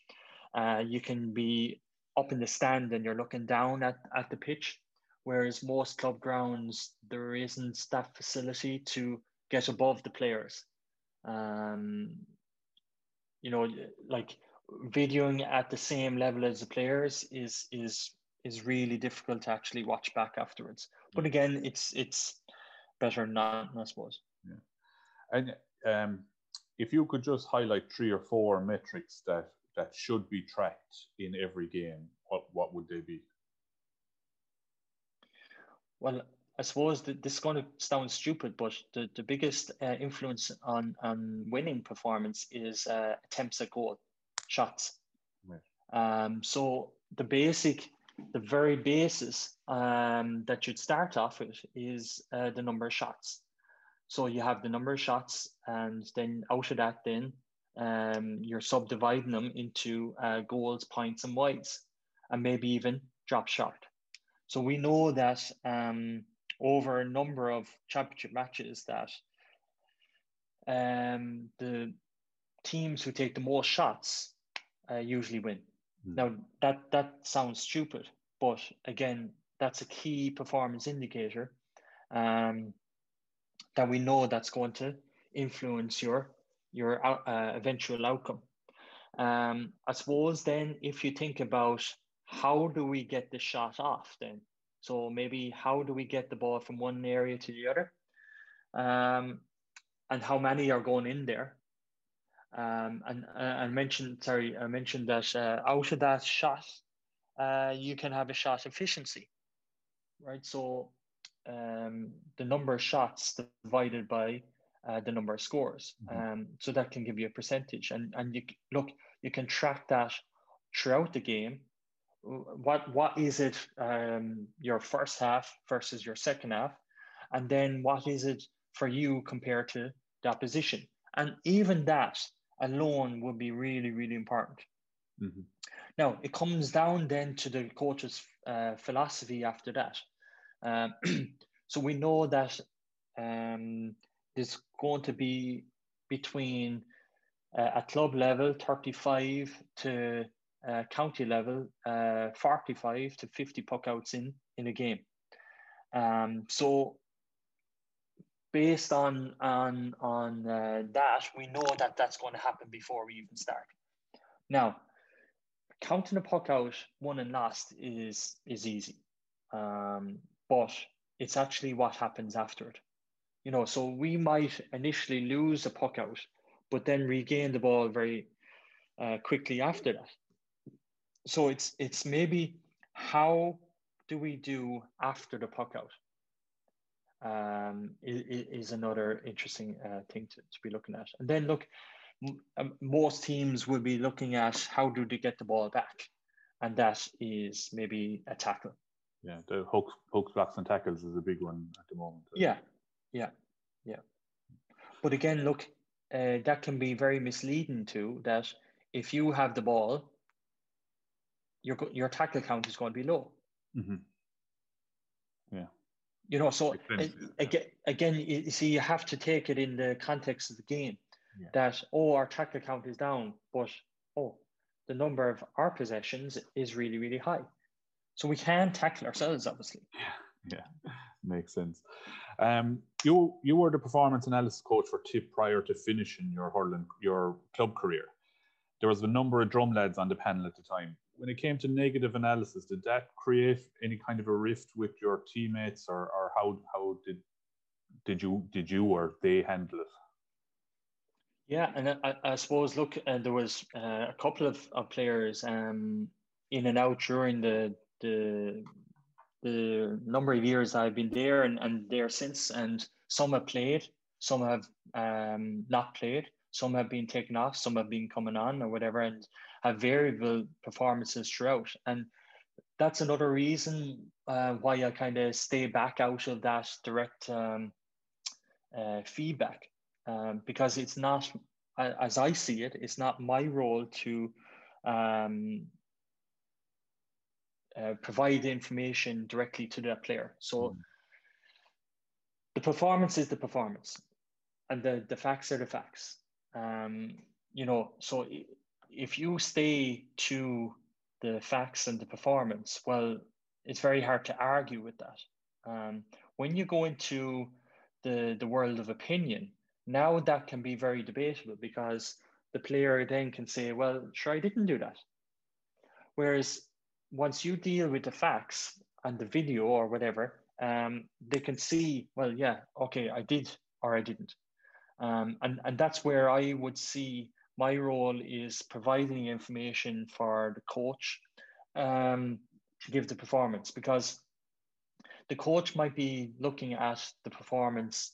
uh, you can be up in the stand and you're looking down at, at the pitch, whereas most club grounds, there isn't that facility to get above the players. Um, you know, like videoing at the same level as the players is is is really difficult to actually watch back afterwards. But again, it's it's better not, I suppose. Yeah, and um, if you could just highlight three or four metrics that that should be tracked in every game, what what would they be? Well, I suppose that this is going to sound stupid, but the, the biggest uh, influence on, on winning performance is uh, attempts at goal, shots. Right. Um, so the basic, the very basis um, that you'd start off with is uh, the number of shots. So you have the number of shots, and then out of that then, um, you're subdividing them into uh, goals, points and wides, and maybe even drop shot. So we know that um, over a number of championship matches that um, the teams who take the most shots uh, usually win. Mm. Now, that, that sounds stupid, but again, that's a key performance indicator um, that we know that's going to influence your, your uh, eventual outcome. Um, I suppose then if you think about how do we get the shot off then? So maybe how do we get the ball from one area to the other? Um, and how many are going in there? Um, and I mentioned, sorry, I mentioned that uh, out of that shot, uh, you can have a shot efficiency, right? So um, the number of shots divided by uh, the number of scores. Mm-hmm. Um, so that can give you a percentage. And, and you look, you can track that throughout the game. What what is it um, your first half versus your second half, and then what is it for you compared to the opposition? And even that alone would be really, really important. Mm-hmm. Now it comes down then to the coach's uh, philosophy after that. Um, so we know that um, there's going to be between uh, at club level thirty-five to Uh, county level, uh, forty-five to fifty puck outs in, in a game. Um, so based on, on, on uh, that, we know that that's going to happen before we even start. Now, counting a puck out, won and lost, is, is easy. Um, but it's actually what happens after it. You know, so we might initially lose a puck out, but then regain the ball very uh, quickly after that. So it's it's maybe how do we do after the puck out um, is, is another interesting uh, thing to, to be looking at. And then look, m- most teams will be looking at how do they get the ball back, and that is maybe a tackle. Yeah, the hooks, hooks, blocks, and tackles is a big one at the moment. Yeah, yeah, yeah. But again, look, uh, that can be very misleading too. That if you have the ball, your your tackle count is going to be low. Mm-hmm. Yeah. You know, so again, again, you see, you have to take it in the context of the game yeah. that, oh, our tackle count is down, but, oh, the number of our possessions is really, really high. So we can tackle ourselves, obviously. Yeah, yeah. Makes sense. Um, you you were the performance analysis coach for Tip prior to finishing your hurling, your club career. There was a number of drum lads on the panel at the time. When it came to negative analysis, did that create any kind of a rift with your teammates, or, or how how did did you did you or they handle it? Yeah, and I, I suppose look, uh, there was uh, a couple of, of players um, in and out during the the the number of years I've been there and, and there since, and some have played, some have um, not played. Some have been taken off, some have been coming on or whatever, and have variable performances throughout. And that's another reason uh, why I kind of stay back out of that direct um, uh, feedback, um, because it's not, as I see it, it's not my role to um, uh, provide the information directly to that player. So mm. the performance is the performance, and the, the facts are the facts. Um, you know, so if you stay to the facts and the performance, well, it's very hard to argue with that. Um, when you go into the, the world of opinion, now that can be very debatable, because the player then can say, well, sure, I didn't do that. Whereas once you deal with the facts and the video or whatever, um, they can see, well, yeah, okay, I did or I didn't. Um, and, and that's where I would see my role is providing information for the coach um, to give the performance, because the coach might be looking at the performance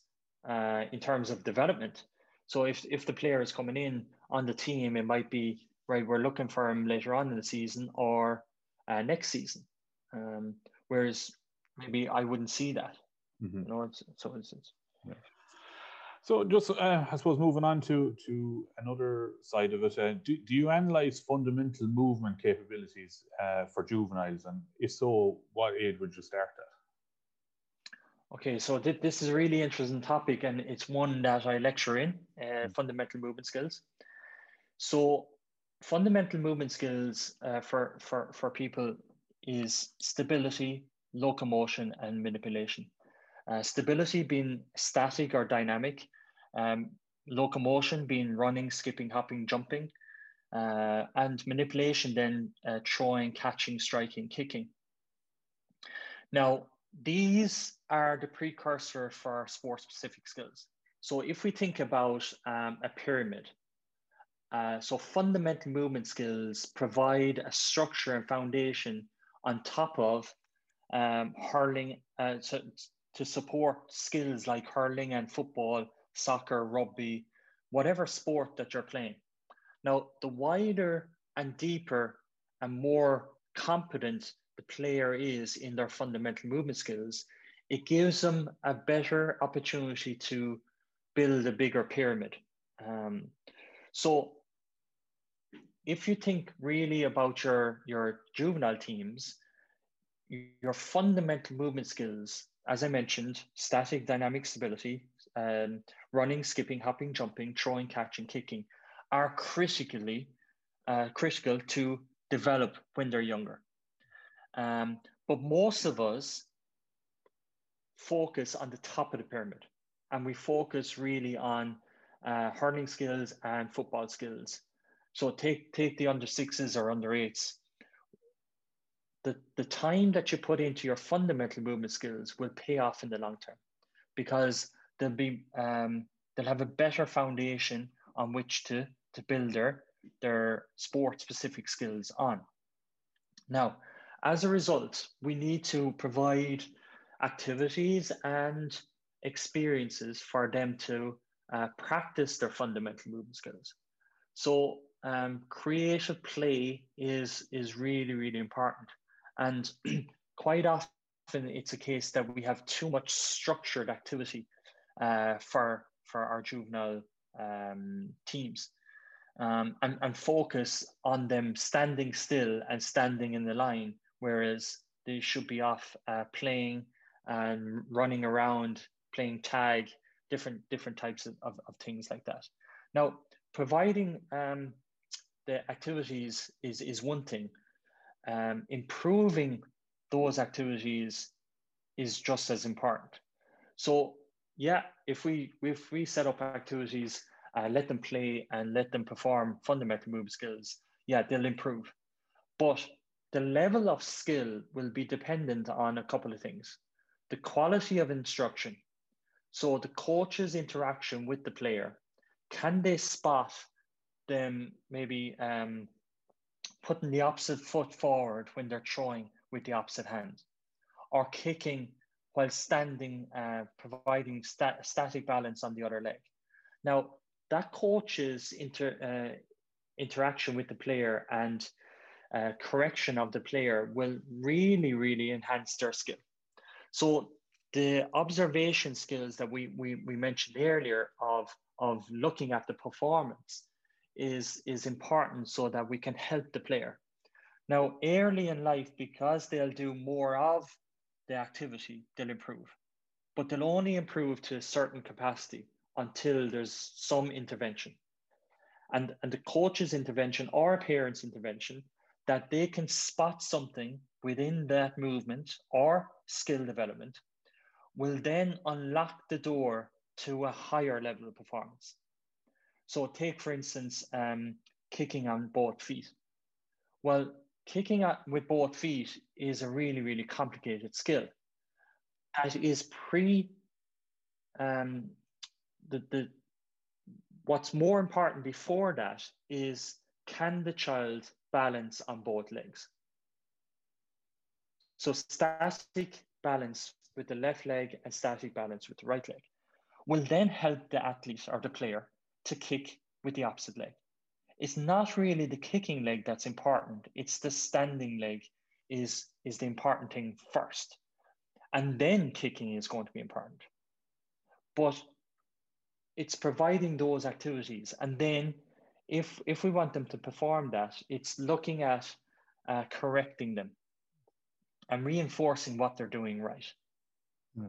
uh, in terms of development. So if, if the player is coming in on the team, it might be, right, we're looking for him later on in the season or uh, next season. Um, whereas maybe I wouldn't see that. Mm-hmm. You know, it's, so it's, it's yeah. So just, uh, I suppose, moving on to, to another side of it, uh, do, do you analyse fundamental movement capabilities uh, for juveniles? And if so, what age would you start at? Okay, so th- this is a really interesting topic, and it's one that I lecture in, uh, mm-hmm. fundamental movement skills. So fundamental movement skills uh, for, for, for people is stability, locomotion, and manipulation. Uh, stability being static or dynamic, um, locomotion being running, skipping, hopping, jumping, uh, and manipulation then uh, throwing, catching, striking, kicking. Now, these are the precursor for sport-specific skills. So if we think about um, a pyramid, uh, so fundamental movement skills provide a structure and foundation on top of um, hurling, uh, so, to support skills like hurling and football, soccer, rugby, whatever sport that you're playing. Now, the wider and deeper and more competent the player is in their fundamental movement skills, it gives them a better opportunity to build a bigger pyramid. Um, so if you think really about your, your juvenile teams, your fundamental movement skills, as I mentioned, static, dynamic, stability, um, running, skipping, hopping, jumping, throwing, catching, kicking, are critically uh, critical to develop when they're younger. Um, but most of us focus on the top of the pyramid, and we focus really on uh, hurling skills and football skills. So take take the under sixes or under eights. The, the time that you put into your fundamental movement skills will pay off in the long term, because they'll be um, they'll have a better foundation on which to, to build their, their sport-specific skills on. Now, as a result, we need to provide activities and experiences for them to uh, practice their fundamental movement skills. So um, creative play is, is really, really important. And quite often it's a case that we have too much structured activity uh, for, for our juvenile um, teams um, and, and focus on them standing still and standing in the line, whereas they should be off uh, playing and running around, playing tag, different, different types of, of, of things like that. Now, providing um, the activities is, is one thing. Um, improving those activities is just as important. So yeah, if we if we set up activities, uh, let them play and let them perform fundamental move skills, yeah, they'll improve. But the level of skill will be dependent on a couple of things. The quality of instruction. So the coach's interaction with the player, can they spot them maybe um, putting the opposite foot forward when they're throwing with the opposite hand, or kicking while standing, uh, providing stat- static balance on the other leg. Now, that coach's inter- uh, interaction with the player and uh, correction of the player will really, really enhance their skill. So the observation skills that we we, we mentioned earlier of, of looking at the performance is is important, so that we can help the player. Now, early in life, because they'll do more of the activity, they'll improve, but they'll only improve to a certain capacity until there's some intervention, and and the coach's intervention or parents' intervention, that they can spot something within that movement or skill development will then unlock the door to a higher level of performance. So take, for instance, um, kicking on both feet. Well, kicking at, with both feet is a really, really complicated skill. That is pre, um, the, the, what's more important before that is, can the child balance on both legs? So static balance with the left leg and static balance with the right leg will then help the athlete or the player to kick with the opposite leg. It's not really the kicking leg that's important. It's the standing leg is, is the important thing first. And then kicking is going to be important. But it's providing those activities. And then if, if we want them to perform that, it's looking at uh, correcting them and reinforcing what they're doing right. Yeah.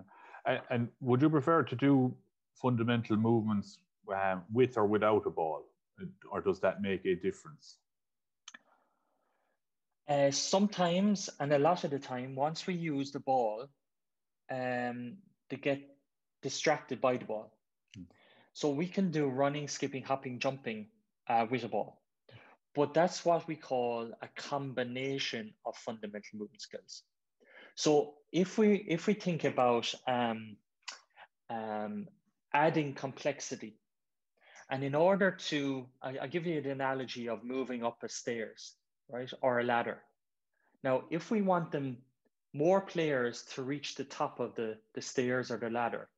And, and would you prefer to do fundamental movements um, with or without a ball? Or does that make a difference? Uh, sometimes, and a lot of the time, once we use the ball, um, they get distracted by the ball. Mm. So we can do running, skipping, hopping, jumping uh, with a ball. But that's what we call a combination of fundamental movement skills. So if we if we think about um, um, adding complexity, and in order to, I, I give you the analogy of moving up a stairs, right, or a ladder. Now, if we want them, more players to reach the top of the, the stairs or the ladder,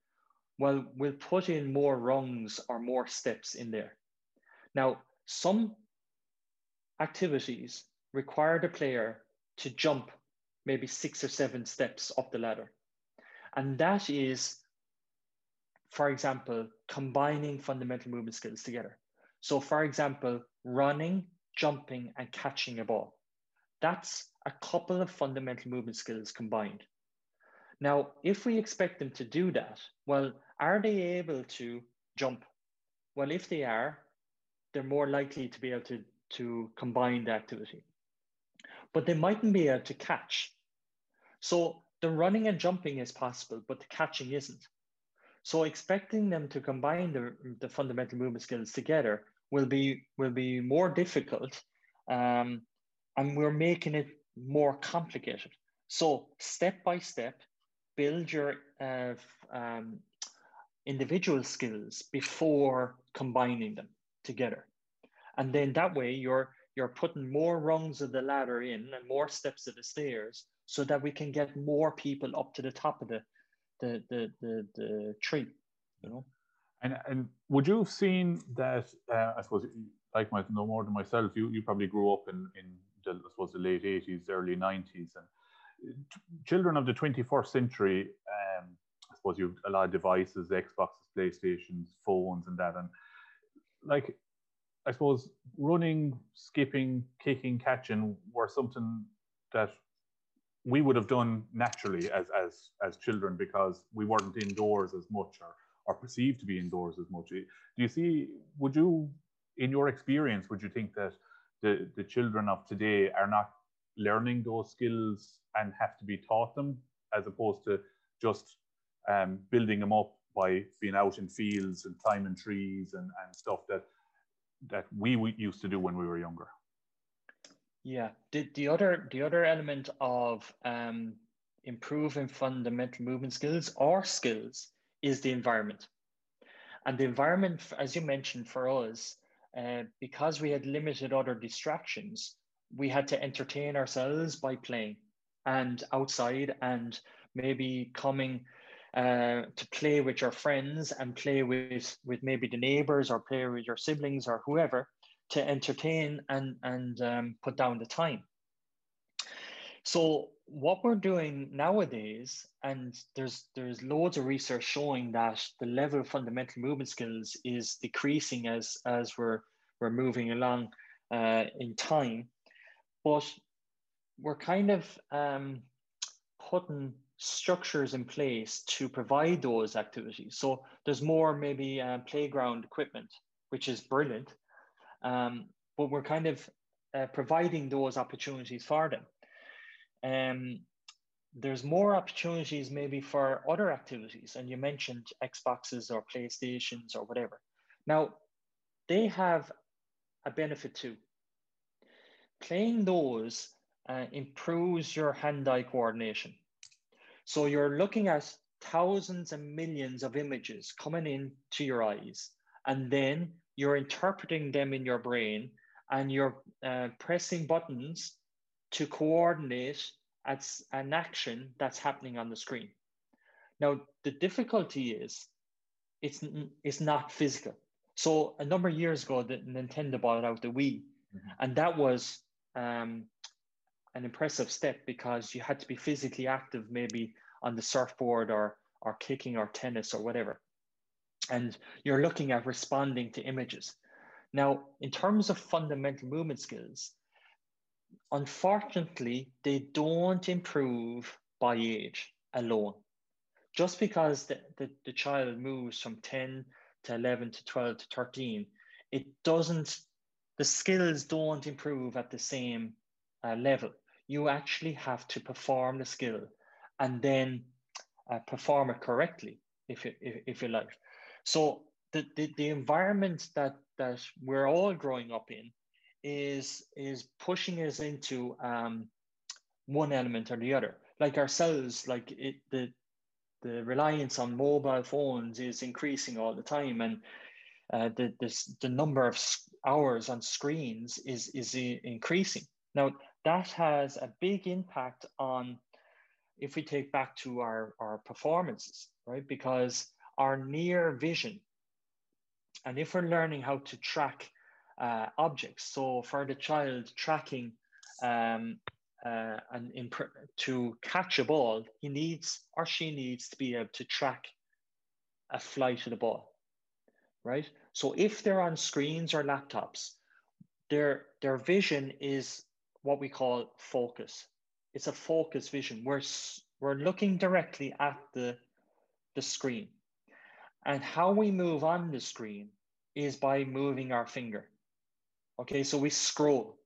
well, we'll put in more rungs or more steps in there. Now, some activities require the player to jump maybe six or seven steps up the ladder. And that is, for example, combining fundamental movement skills together. So for example, running, jumping, and catching a ball. That's a couple of fundamental movement skills combined. Now, if we expect them to do that, well, are they able to jump? Well, if they are, they're more likely to be able to, to combine the activity. But they mightn't be able to catch. So the running and jumping is possible, but the catching isn't. So expecting them to combine the, the fundamental movement skills together will be, will be more difficult, um, and we're making it more complicated. So step by step, build your uh, um, individual skills before combining them together. And then that way you're, you're putting more rungs of the ladder in and more steps of the stairs so that we can get more people up to the top of the, the, the, the, the tree, you know? And, and would you have seen that, uh, I suppose, like my, no more than myself, you, you probably grew up in, in the, I suppose, the late eighties, early nineties, and t- children of the twenty-first century, um, I suppose you have a lot of devices, Xboxes, PlayStations, phones and that, and like, I suppose running, skipping, kicking, catching were something that we would have done naturally as as as children because we weren't indoors as much or, or perceived to be indoors as much. Do you see, would you, in your experience, would you think that the, the children of today are not learning those skills and have to be taught them as opposed to just um, building them up by being out in fields and climbing trees and, and stuff that that we used to do when we were younger? Yeah, the, the other the other element of um, improving fundamental movement skills or skills is the environment. And the environment, as you mentioned, for us, uh, because we had limited other distractions, we had to entertain ourselves by playing and outside and maybe coming uh, to play with your friends and play with, with maybe the neighbors or play with your siblings or whoever to entertain and, and um, put down the time. So what we're doing nowadays, and there's there's loads of research showing that the level of fundamental movement skills is decreasing as as we're we're moving along uh, in time, but we're kind of um, putting structures in place to provide those activities. So there's more maybe uh, playground equipment, which is brilliant, um, but we're kind of uh, providing those opportunities for them. Um, there's more opportunities maybe for other activities. And you mentioned Xboxes or PlayStations or whatever. Now, they have a benefit too. Playing those uh, improves your hand-eye coordination. So you're looking at thousands and millions of images coming into your eyes, and then you're interpreting them in your brain, and you're uh, pressing buttons to coordinate at an action that's happening on the screen. Now, the difficulty is it's, it's not physical. So a number of years ago, the Nintendo bought out the Wii, mm-hmm. and that was um, an impressive step because you had to be physically active, maybe on the surfboard or or kicking or tennis or whatever. And you're looking at responding to images. Now, in terms of fundamental movement skills, unfortunately, they don't improve by age alone. Just because the, the, the child moves from ten to eleven to twelve to thirteen, it doesn't, the skills don't improve at the same uh, level. You actually have to perform the skill and then uh, perform it correctly, if you, if, if you like. So the, the, the environment that, that we're all growing up in is, is pushing us into um, one element or the other. Like ourselves, like it, the, the reliance on mobile phones is increasing all the time, and uh, the, the, the number of hours on screens is, is increasing. Now, that has a big impact on, if we take back to our, our performances, right? Because our near vision, and if we're learning how to track uh, objects, so for the child tracking um, uh, and imp- to catch a ball, he needs or she needs to be able to track a flight of the ball, right? So if they're on screens or laptops, their their vision is what we call focus. It's a focus vision. We're, we're looking directly at the, the screen. And how we move on the screen is by moving our finger. Okay, so we scroll,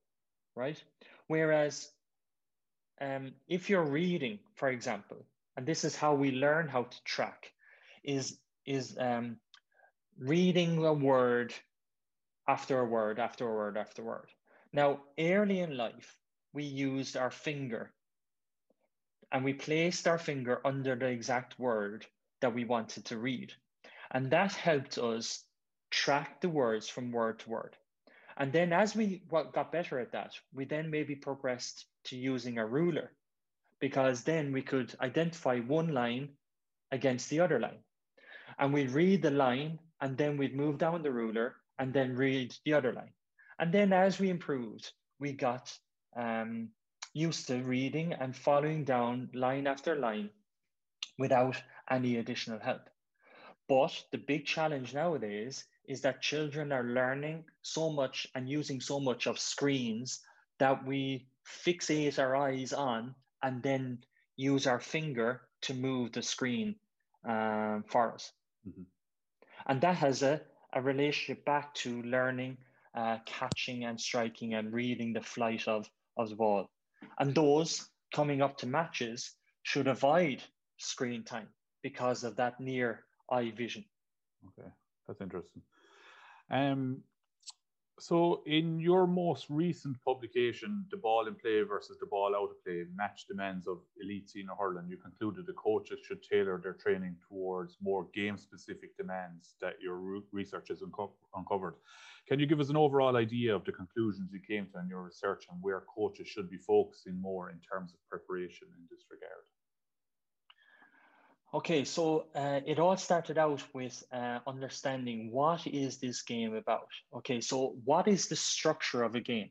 right? Whereas um, if you're reading, for example, and this is how we learn how to track, is, is um, reading a word after a word, after a word, after a word. Now, early in life, we used our finger. And we placed our finger under the exact word that we wanted to read. And that helped us track the words from word to word. And then as we got better at that, we then maybe progressed to using a ruler, because then we could identify one line against the other line. And we'd read the line, and then we'd move down the ruler and then read the other line. And then as we improved, we got um, used to reading and following down line after line without any additional help. But the big challenge nowadays is that children are learning so much and using so much of screens that we fixate our eyes on and then use our finger to move the screen um, for us. Mm-hmm. And that has a, a relationship back to learning, uh, catching and striking and reading the flight of, of the ball. And those coming up to matches should avoid screen time because of that near eye vision. Okay, that's interesting. Um, so in your most recent publication, The Ball in Play versus the Ball Out of Play, Match Demands of Elite Senior Hurling, you concluded the coaches should tailor their training towards more game-specific demands that your research has unco- uncovered. Can you give us an overall idea of the conclusions you came to in your research and where coaches should be focusing more in terms of preparation in this regard? Okay, so uh, it all started out with uh, understanding what is this game about? Okay, so what is the structure of a game?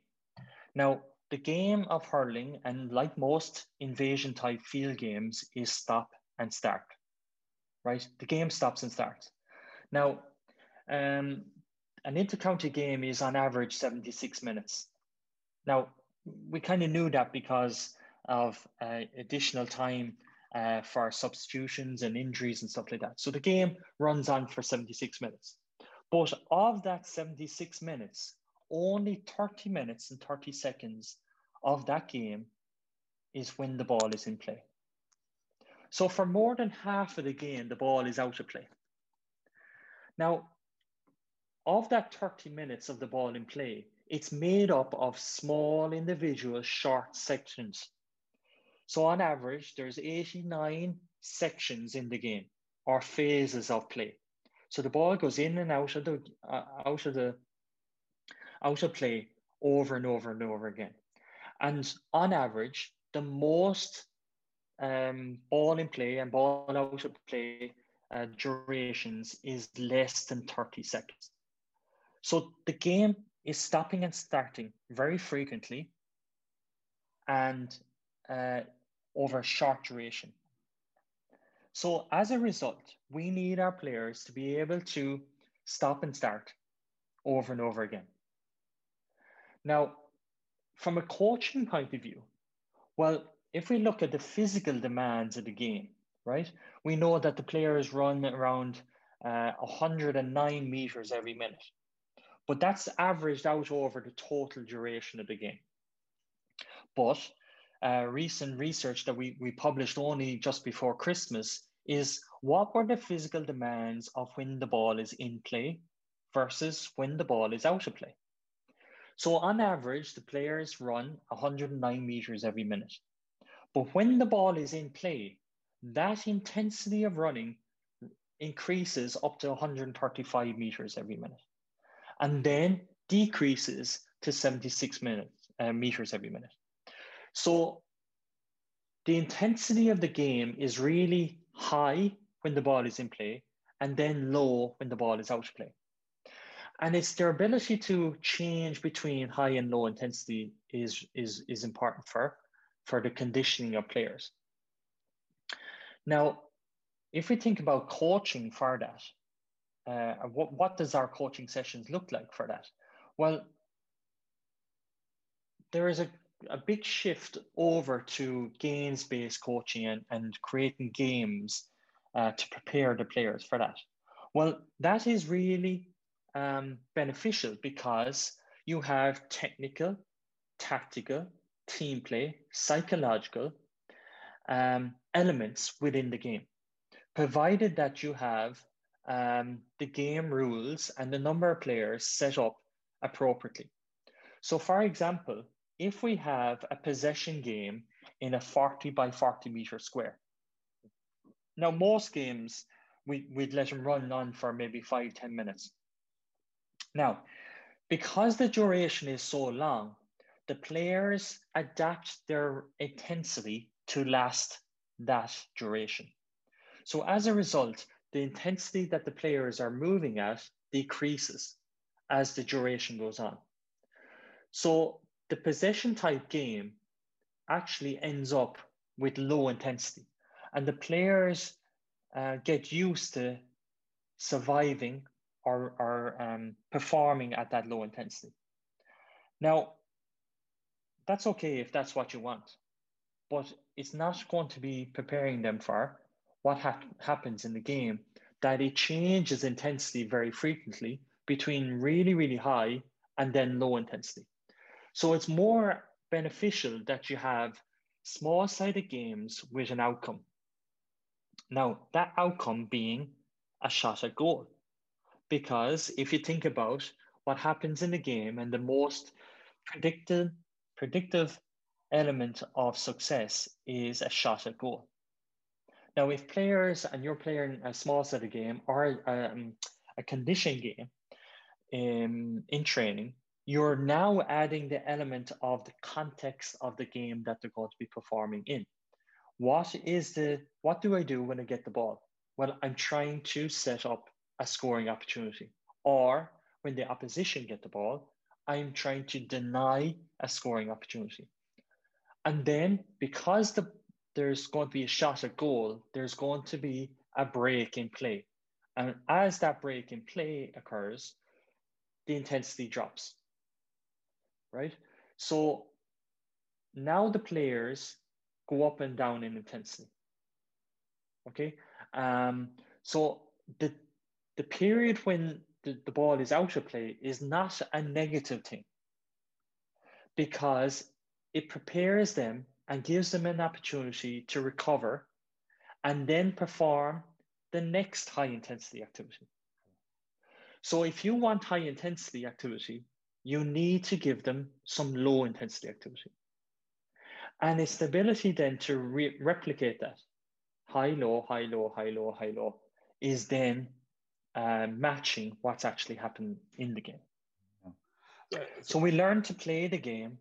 Now, the game of hurling, and like most invasion type field games, is stop and start, right? The game stops and starts. Now, um, an inter-county game is on average seventy-six minutes. Now, we kind of knew that because of uh, additional time Uh, for substitutions and injuries and stuff like that. So the game runs on for seventy-six minutes. But of that seventy-six minutes, only thirty minutes and thirty seconds of that game is when the ball is in play. So for more than half of the game, the ball is out of play. Now, of that thirty minutes of the ball in play, it's made up of small individual short sections. So on average, there's eighty-nine sections in the game, or phases of play. So the ball goes in and out of the uh, out of the out of play over and over and over again. And on average, the most um, ball in play and ball out of play uh, durations is less than thirty seconds. So the game is stopping and starting very frequently and uh, over a short duration. So as a result, we need our players to be able to stop and start over and over again. Now, from a coaching point of view, well, if we look at the physical demands of the game, right, we know that the players run around uh, one hundred nine meters every minute, but that's averaged out over the total duration of the game. But uh, recent research that we, we published only just before Christmas is what were the physical demands of when the ball is in play versus when the ball is out of play. So on average, the players run one hundred nine meters every minute. But when the ball is in play, that intensity of running increases up to one hundred thirty-five meters every minute, and then decreases to seventy-six minutes, uh, meters every minute. So the intensity of the game is really high when the ball is in play and then low when the ball is out of play. And it's their ability to change between high and low intensity is, is, is important for, for the conditioning of players. Now, if we think about coaching for that, uh, what, what does our coaching sessions look like for that? Well, there is a, a big shift over to games-based coaching and, and creating games uh, to prepare the players for that. Well, that is really Um, beneficial because you have technical, tactical, team play, psychological um, elements within the game, provided that you have um, the game rules and the number of players set up appropriately. So for example, if we have a possession game in a forty by forty meter square, now most games we, we'd let them run on for maybe five, ten minutes. Now, because the duration is so long, the players adapt their intensity to last that duration. So as a result, the intensity that the players are moving at decreases as the duration goes on. So the possession type game actually ends up with low intensity, and the players uh, get used to surviving Are, are um, performing at that low intensity. Now, that's okay if that's what you want, but it's not going to be preparing them for what ha- happens in the game, that it changes intensity very frequently between really, really high and then low intensity. So it's more beneficial that you have small-sided games with an outcome. Now, that outcome being a shot at goal. Because if you think about what happens in the game, and the most predictive, predictive element of success is a shot at goal. Now, if players, and you're playing a small set of game or um, a condition game in, in training, you're now adding the element of the context of the game that they're going to be performing in. What is the, what do I do when I get the ball? Well, I'm trying to set up a scoring opportunity, or when the opposition get the ball, I'm trying to deny a scoring opportunity. And then because the, there's going to be a shot at goal, there's going to be a break in play. And as that break in play occurs, the intensity drops, right? So now the players go up and down in intensity, okay? Um, so the The period when the, the ball is out of play is not a negative thing, because it prepares them and gives them an opportunity to recover and then perform the next high intensity activity. So if you want high intensity activity, you need to give them some low intensity activity. And it's the ability then to re- replicate that high, low, high, low, high, low, high, low is then uh, matching what's actually happened in the game. Yeah. So we learn to play the game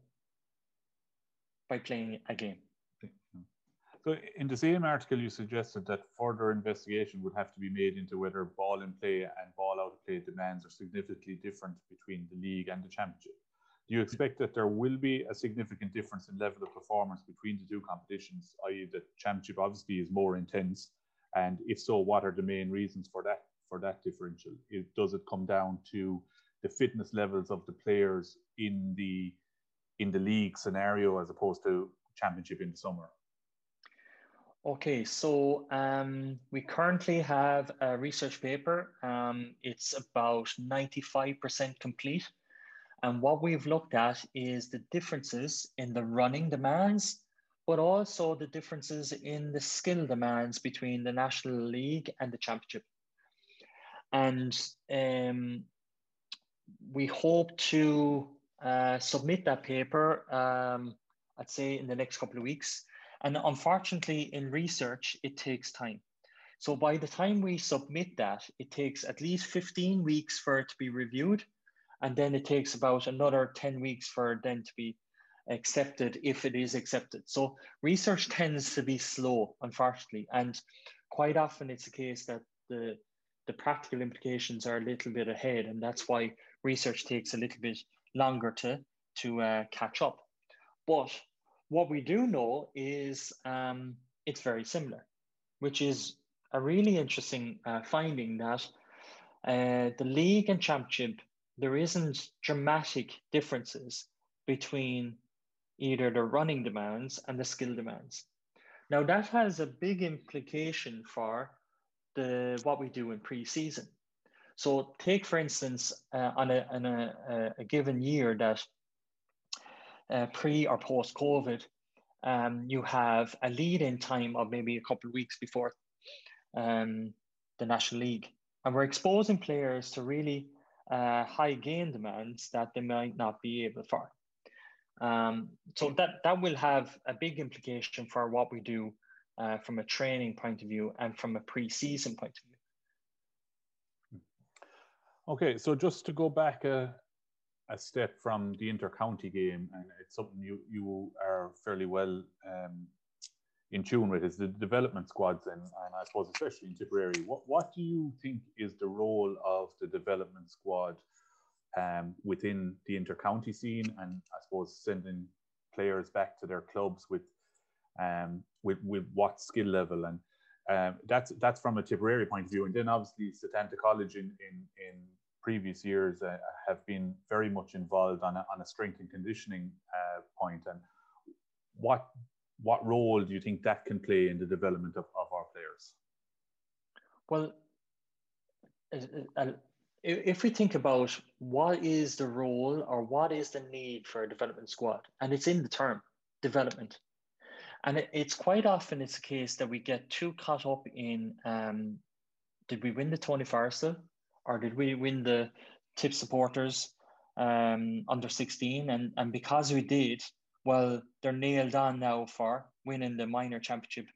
by playing a game. So in the same article, you suggested that further investigation would have to be made into whether ball in play and ball out of play demands are significantly different between the league and the championship. Do you expect that there will be a significant difference in level of performance between the two competitions, that is the championship obviously is more intense? And if so, what are the main reasons for that, for that differential? It, does it come down to the fitness levels of the players in the in the league scenario as opposed to championship in the summer? Okay, so um, we currently have a research paper. Um, it's about ninety-five percent complete. And what we've looked at is the differences in the running demands, but also the differences in the skill demands between the National League and the Championship. And um, we hope to uh, submit that paper, um, I'd say, in the next couple of weeks. And unfortunately, in research, it takes time. So by the time we submit that, it takes at least fifteen weeks for it to be reviewed. And then it takes about another ten weeks for then to be accepted, if it is accepted. So research tends to be slow, unfortunately. And quite often it's a case that the, the practical implications are a little bit ahead. And that's why research takes a little bit longer to, to uh, catch up. But what we do know is um, it's very similar, which is a really interesting uh, finding that uh, the league and championship, there isn't dramatic differences between either the running demands and the skill demands. Now that has a big implication for the what we do in pre-season. So take for instance, uh, on, a, on a, a given year that uh, pre or post COVID, um, you have a lead-in time of maybe a couple of weeks before um, the National League. And we're exposing players to really Uh, high gain demands that they might not be able for. Um, so that, that will have a big implication for what we do uh, from a training point of view and from a pre-season point of view. Okay, so just to go back a, a step from the inter-county game, and it's something you, you are fairly well um, in tune with, is the development squads, and, and I suppose especially in Tipperary. What, what do you think is the role of the development squad um, within the inter-county scene, and I suppose sending players back to their clubs with um, with, with what skill level? And um, that's that's from a Tipperary point of view. And then obviously Satanta College in, in, in previous years uh, have been very much involved on a, on a strength and conditioning uh, point. And what What role do you think that can play in the development of, of our players? Well, if we think about what is the role or what is the need for a development squad, and it's in the term, development. And it's quite often it's a case that we get too caught up in, um, did we win the Tony Forrestal or did we win the Tip Supporters um, under sixteen? And, and because we did, well, they're nailed on now for winning the minor championship.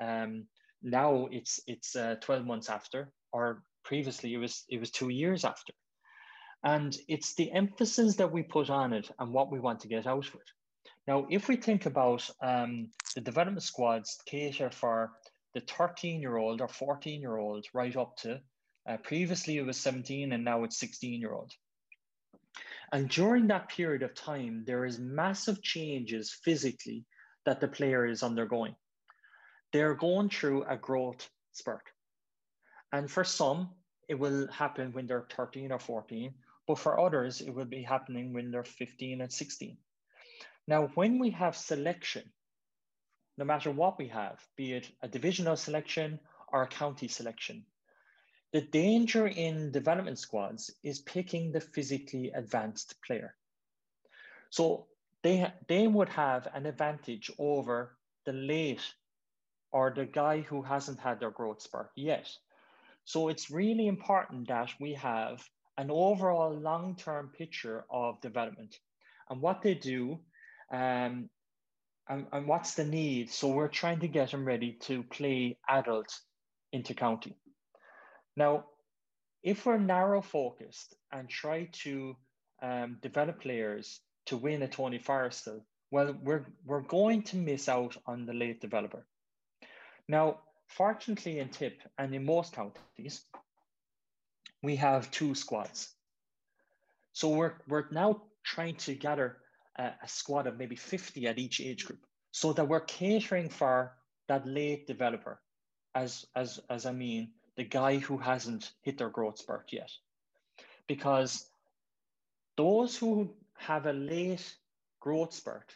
Um, now it's it's uh, twelve months after, or previously it was it was two years after. And it's the emphasis that we put on it and what we want to get out of it. Now, if we think about um, the development squads cater for the thirteen-year-old or fourteen-year-old right up to, uh, previously it was seventeen and now it's sixteen-year-old. And during that period of time, there is massive changes physically that the player is undergoing. They're going through a growth spurt. And for some, it will happen when they're thirteen or fourteen, but for others, it will be happening when they're fifteen and sixteen. Now, when we have selection, no matter what we have, be it a divisional selection or a county selection, the danger in development squads is picking the physically advanced player. So they, ha- they would have an advantage over the late or the guy who hasn't had their growth spurt yet. So it's really important that we have an overall long-term picture of development and what they do um, and, and what's the need. So we're trying to get them ready to play adults into county. Now, if we're narrow focused and try to um, develop players to win a Tony Forrestal, well, we're, we're going to miss out on the late developer. Now, fortunately in Tip and in most counties, we have two squads. So we're, we're now trying to gather a, a squad of maybe fifty at each age group so that we're catering for that late developer, as, as, as I mean, the guy who hasn't hit their growth spurt yet. Because those who have a late growth spurt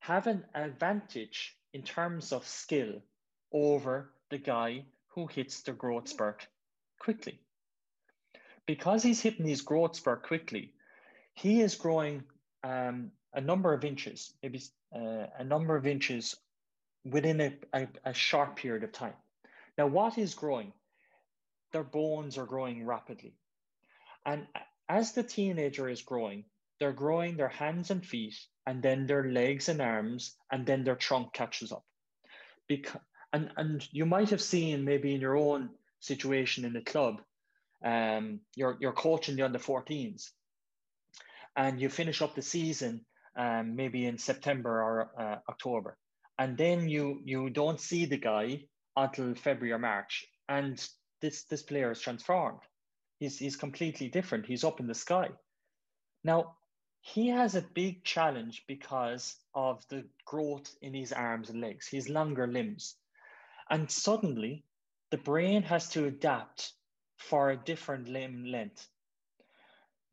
have an advantage in terms of skill over the guy who hits the growth spurt quickly. Because he's hitting his growth spurt quickly, he is growing um, a number of inches, maybe uh, a number of inches within a, a, a short period of time. Now, what is growing? Their bones are growing rapidly. And as the teenager is growing, they're growing their hands and feet, and then their legs and arms, and then their trunk catches up. Because, and, and you might have seen maybe in your own situation in the club, um, you're, you're coaching the under fourteens, and you finish up the season um, maybe in September or uh, October. And then you, you don't see the guy until February or March. And this, this player is transformed. He's, he's completely different. He's up in the sky. Now, he has a big challenge because of the growth in his arms and legs, his longer limbs. And suddenly, the brain has to adapt for a different limb length.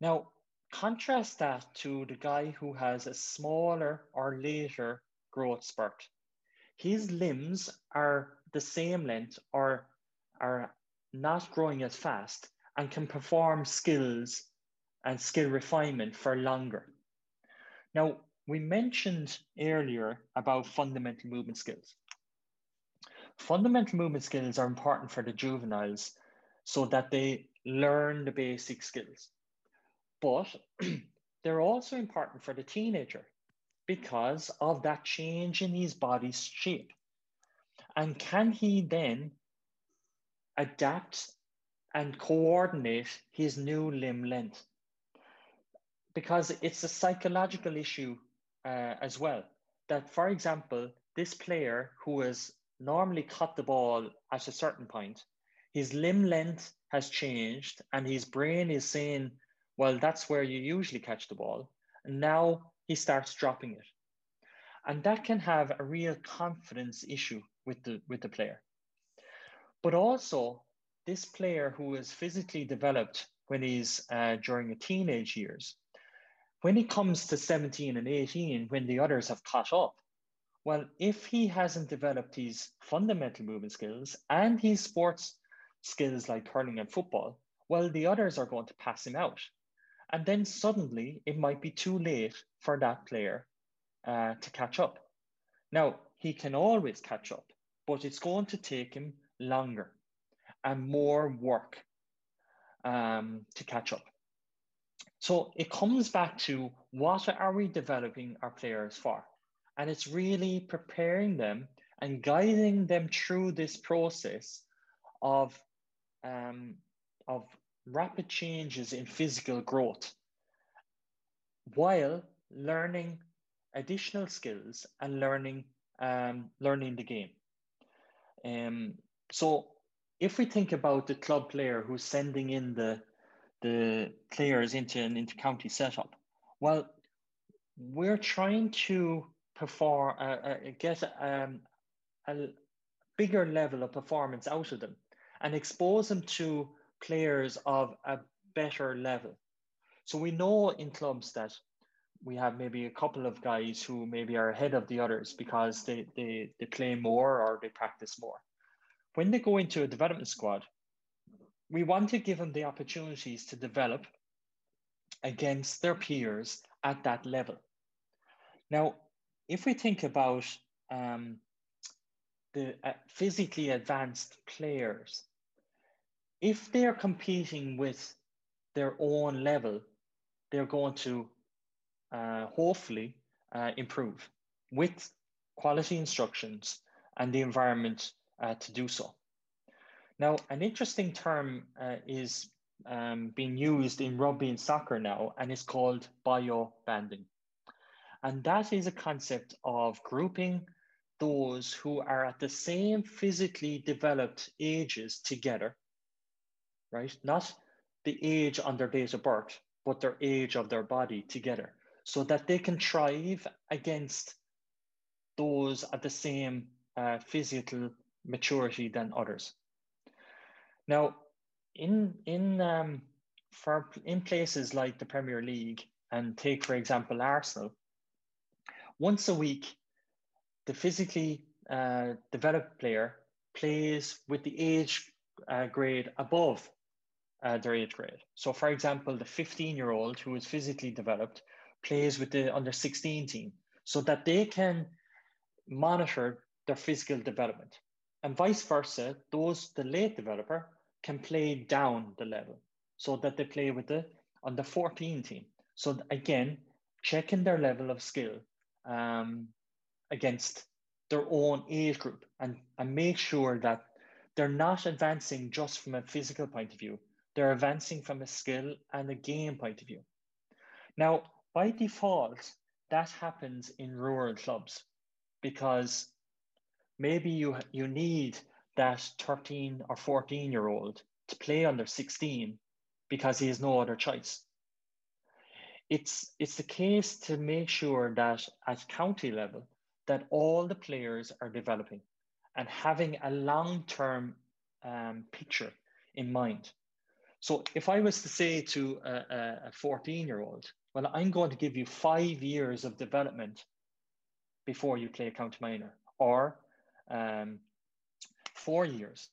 Now, contrast that to the guy who has a smaller or later growth spurt. His limbs are the same length or are not growing as fast and can perform skills and skill refinement for longer. Now, we mentioned earlier about fundamental movement skills. Fundamental movement skills are important for the juveniles so that they learn the basic skills. But they're also important for the teenager because of that change in his body's shape. And can he then adapt and coordinate his new limb length? Because it's a psychological issue uh, as well, that, for example, this player who has normally caught the ball at a certain point, his limb length has changed and his brain is saying, well, that's where you usually catch the ball. And now he starts dropping it. And that can have a real confidence issue with the, with the player. But also this player who is physically developed when he's uh, during the teenage years, when it comes to seventeen and eighteen, when the others have caught up, well, if he hasn't developed his fundamental movement skills and his sports skills like curling and football, well, the others are going to pass him out. And then suddenly it might be too late for that player uh, to catch up. Now, he can always catch up, but it's going to take him longer and more work um, to catch up. So it comes back to what are we developing our players for? And it's really preparing them and guiding them through this process of, um, of rapid changes in physical growth while learning additional skills and learning, um, learning the game. Um, so if we think about the club player who's sending in the the players into an inter-county setup. Well, we're trying to perform, uh, uh, get um, a bigger level of performance out of them and expose them to players of a better level. So we know in clubs that we have maybe a couple of guys who maybe are ahead of the others because they, they, they play more or they practice more. When they go into a development squad, we want to give them the opportunities to develop against their peers at that level. Now, if we think about um, the uh, physically advanced players, if they're competing with their own level, they're going to uh, hopefully uh, improve with quality instructions and the environment uh, to do so. Now, an interesting term uh, is um, being used in rugby and soccer now, and it's called bio-banding. And that is a concept of grouping those who are at the same physically developed ages together, right? Not the age on their date of birth, but their age of their body together, so that they can thrive against those at the same uh, physical maturity than others. Now, in in um, for in places like the Premier League, and take for example Arsenal, once a week, the physically uh, developed player plays with the age uh, grade above uh, their age grade. So, for example, the fifteen-year-old who is physically developed plays with the under sixteen team, so that they can monitor their physical development. And vice versa, those the late developer can play down the level so that they play with the under fourteen team. So again, checking their level of skill um, against their own age group, and, and make sure that they're not advancing just from a physical point of view, they're advancing from a skill and a game point of view. Now, by default, that happens in rural clubs, because maybe you you need that thirteen or fourteen year old to play under sixteen because he has no other choice. It's, it's the case to make sure that at county level, that all the players are developing and having a long-term um, picture in mind. So if I was to say to a fourteen-year-old, well, I'm going to give you five years of development before you play a county minor, or um, four years,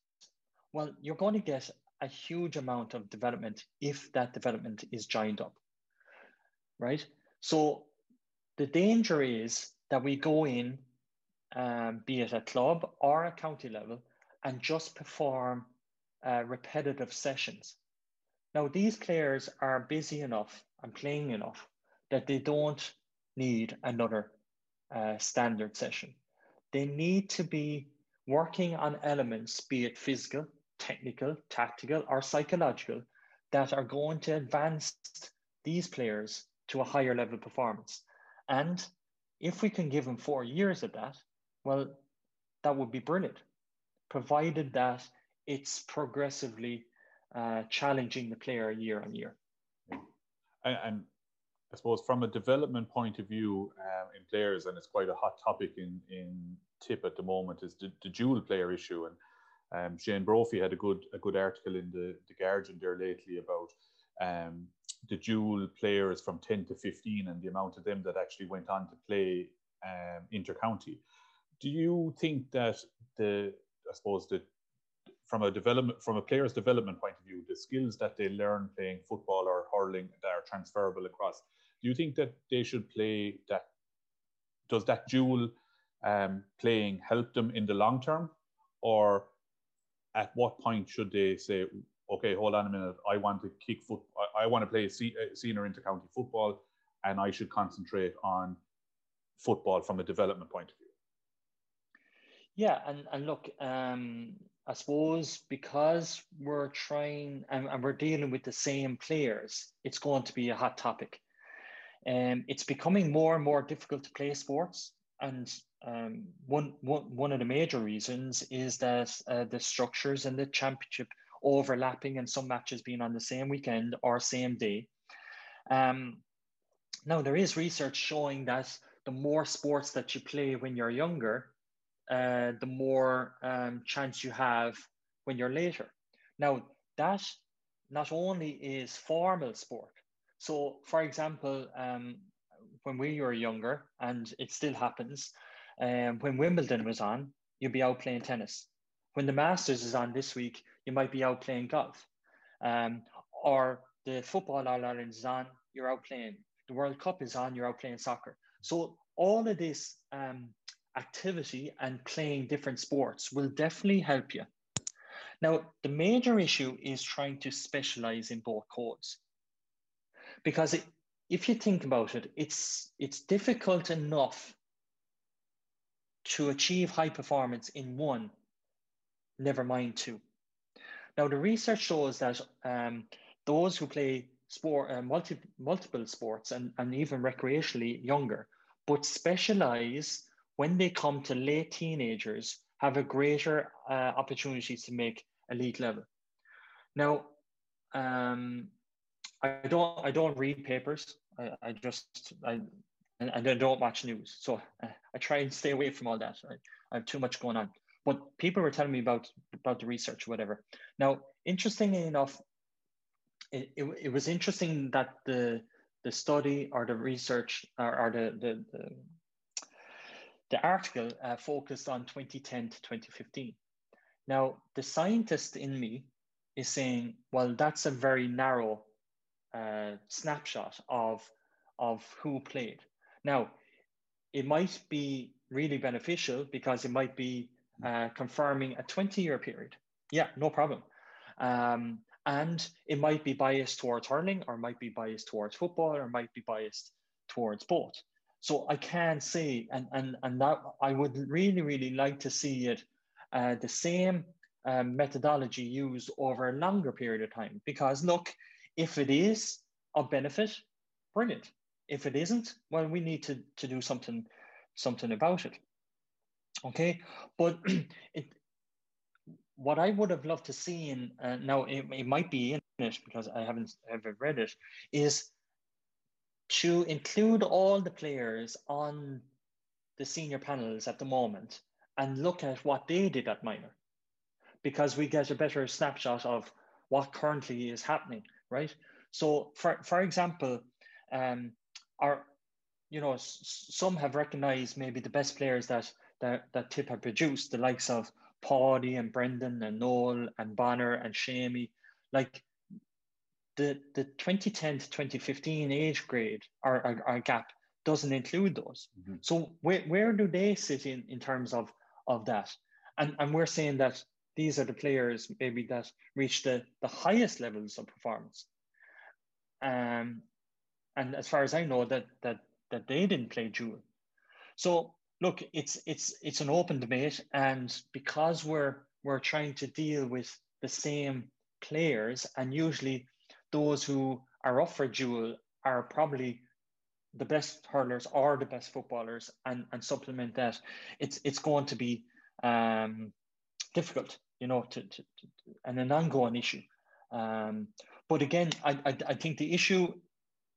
well, you're going to get a huge amount of development if that development is joined up, right? So the danger is that we go in, um, be it a club or a county level, and just perform uh, repetitive sessions. Now, these players are busy enough and playing enough that they don't need another uh, standard session. They need to be working on elements, be it physical, technical, tactical, or psychological, that are going to advance these players to a higher level of performance. And if we can give them four years of that, well, that would be brilliant, provided that it's progressively uh, challenging the player year on year. And, and I suppose from a development point of view um, in players, and it's quite a hot topic in, in Tip at the moment, is the, the dual player issue. And um, Shane Brophy had a good a good article in the, the Guardian there lately about um, the dual players from ten to fifteen and the amount of them that actually went on to play um, inter-county. Do you think that the, I suppose that from a development, from a player's development point of view, the skills that they learn playing football or hurling that are transferable across, do you think that they should play that, does that dual um, playing help them in the long term? Or at what point should they say, okay, hold on a minute, I want to kick foot. I want to play senior inter-county football, and I should concentrate on football from a development point of view. Yeah, and, and look, um, I suppose because we're trying and, and we're dealing with the same players, it's going to be a hot topic. Um, it's becoming more and more difficult to play sports, and um, one, one, one of the major reasons is that uh, the structures and the championship overlapping, and some matches being on the same weekend or same day. Um, now, there is research showing that the more sports that you play when you're younger, uh, the more um, chance you have when you're later. Now, that not only is formal sport. So, for example, um, when we were younger, and it still happens, um, when Wimbledon was on, you'd be out playing tennis. When the Masters is on this week, you might be out playing golf. Um, or the football All-Ireland is on, you're out playing. The World Cup is on, you're out playing soccer. So all of this um, activity and playing different sports will definitely help you. Now, the major issue is trying to specialize in both codes. Because it, if you think about it, it's it's difficult enough to achieve high performance in one, never mind two. Now, the research shows that um, those who play sport, uh, multi, multiple sports and, and even recreationally younger, but specialize when they come to late teenagers, have a greater uh, opportunity to make elite level. Now, um, I don't I don't read papers. I, I just, I and, and I don't watch news. So I, I try and stay away from all that. I, I have too much going on. But people were telling me about, about the research, whatever. Now, interestingly enough, it, it, it was interesting that the the study or the research or, or the, the, the, the article uh, focused on twenty ten to twenty fifteen. Now, the scientist in me is saying, well, that's a very narrow uh, snapshot of, of who played. Now, it might be really beneficial because it might be Uh, confirming a twenty-year period. Yeah, no problem. Um, and it might be biased towards hurling or might be biased towards football or might be biased towards both. So I can say, and and and that I would really, really like to see it, uh, the same um, methodology used over a longer period of time. Because look, if it is of benefit, brilliant. If it isn't, well, we need to, to do something, something about it. Okay, but it, what I would have loved to see, and uh, now it, it might be in it because I haven't ever read it, is to include all the players on the senior panels at the moment and look at what they did at minor, because we get a better snapshot of what currently is happening, right? So, for for example, um, our, you know, s- some have recognized maybe the best players that. That, that Tip had produced, the likes of Paudie and Brendan and Noel and Bonner and Shamey. Like the the twenty ten to twenty fifteen age grade, our, our, our gap, doesn't include those. Mm-hmm. So where, where do they sit in, in terms of, of that? And and we're saying that these are the players maybe that reach the, the highest levels of performance. Um, and as far as I know, that that that they didn't play dual. So look, it's it's it's an open debate, and because we're we're trying to deal with the same players, and usually those who are up for dual are probably the best hurlers or the best footballers, and, and supplement that, it's it's going to be um, difficult, you know, to, to, to and an ongoing issue. Um, but again, I, I I think the issue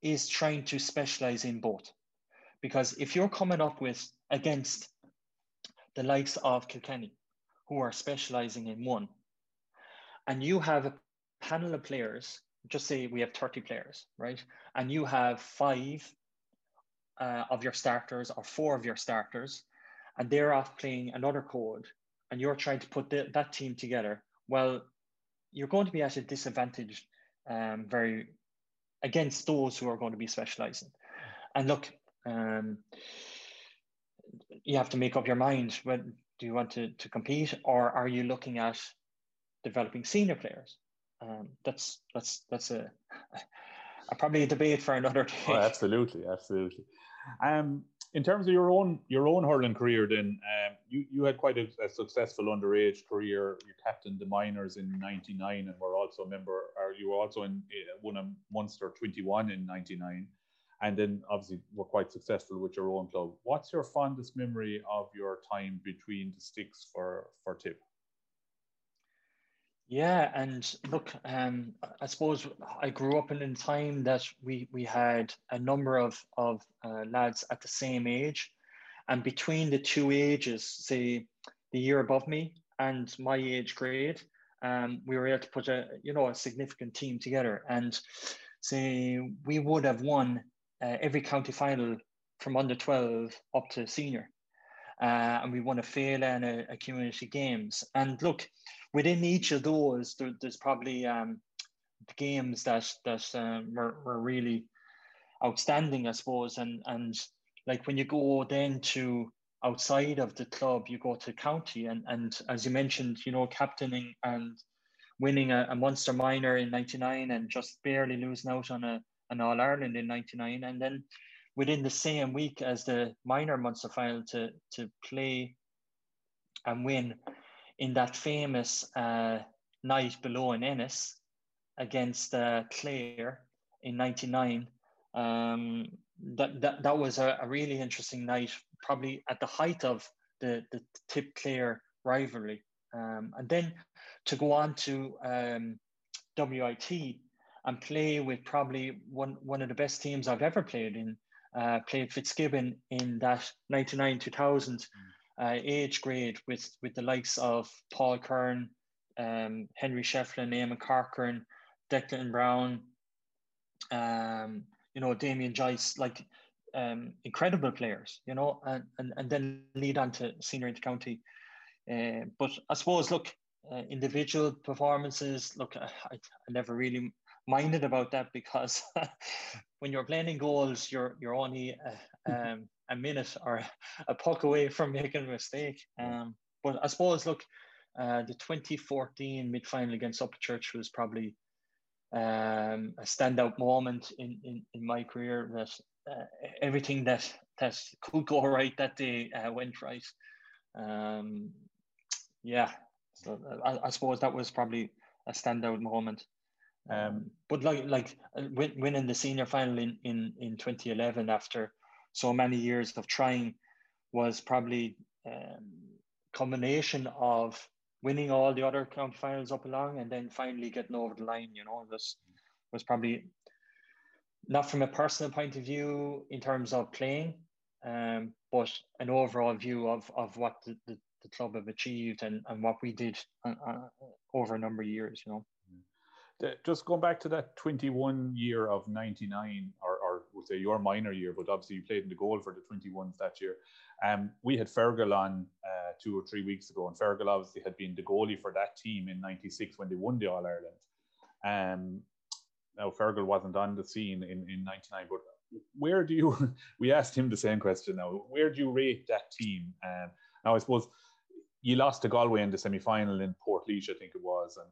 is trying to specialize in both, because if you're coming up with against the likes of Kilkenny, who are specialising in one, and you have a panel of players, just say we have thirty players, right? And you have five uh, of your starters or four of your starters, and they're off playing another code, and you're trying to put the, that team together, well, you're going to be at a disadvantage um, very against those who are going to be specialising. And look, um, you have to make up your mind. When do you want to, to compete, or are you looking at developing senior players? Um, that's that's that's a, a probably a debate for another day. Oh, absolutely, absolutely. Um, in terms of your own your own hurling career, then um, you you had quite a, a successful underage career. You captained the minors in ninety-nine, and were also a member. Or you were also in uh, won a Munster twenty-one in ninety-nine. And then obviously were quite successful with your own club. What's your fondest memory of your time between the sticks for, for Tip? Yeah, and look, um, I suppose I grew up in a time that we, we had a number of, of uh, lads at the same age. And between the two ages, say the year above me and my age grade, um, we were able to put a, you know, a significant team together. And say we would have won Uh, every county final from under twelve up to senior. Uh, and we won a Fela and a, a community games. And look, within each of those, there, there's probably um, the games that, that um, were, were really outstanding, I suppose. And, and like when you go then to outside of the club, you go to county, and and as you mentioned, you know, captaining and winning a, a Munster minor in ninety-nine and just barely losing out on a an All-Ireland in ninety-nine, and then within the same week as the minor Munster final to to play and win in that famous uh, night below in Ennis against uh, Clare in ninety-nine. Um, that, that that was a, a really interesting night, probably at the height of the, the Tip-Clare rivalry. Um, and then to go on to um, W I T and play with probably one, one of the best teams I've ever played in, uh, played Fitzgibbon in that ninety-nine two thousand uh, age grade with, with the likes of Paul Kern, um, Henry Shefflin, Eamon Corcoran, Declan Brown, um, you know, Damien Joyce, like um, incredible players, you know, and, and, and then lead on to senior inter-county. Uh, but I suppose, look, uh, individual performances, look, I, I never really minded about that, because when you're playing in goals, you're you're only uh, um, a minute or a puck away from making a mistake. Um, but I suppose, look, uh, the twenty fourteen mid-final against Upchurch was probably um, a standout moment in, in, in my career, that uh, everything that, that could go right that day uh, went right. Um, yeah, so I, I suppose that was probably a standout moment. Um, but like like winning the senior final in, in, in twenty eleven after so many years of trying was probably um, combination of winning all the other county finals up along and then finally getting over the line. You know, this was probably not from a personal point of view in terms of playing, um, but an overall view of of what the, the, the club have achieved and, and what we did uh, over a number of years. You know. Just going back to that twenty-one year of ninety-nine, or, or we'll say your minor year, but obviously you played in the goal for the twenty-ones that year. Um, we had Fergal on uh, two or three weeks ago, and Fergal obviously had been the goalie for that team in ninety-six when they won the All-Ireland. Um, now, Fergal wasn't on the scene in, in ninety-nine, but where do you... We asked him the same question now. Where do you rate that team? Um, now, I suppose you lost to Galway in the semi-final in Portlaoise, I think it was, and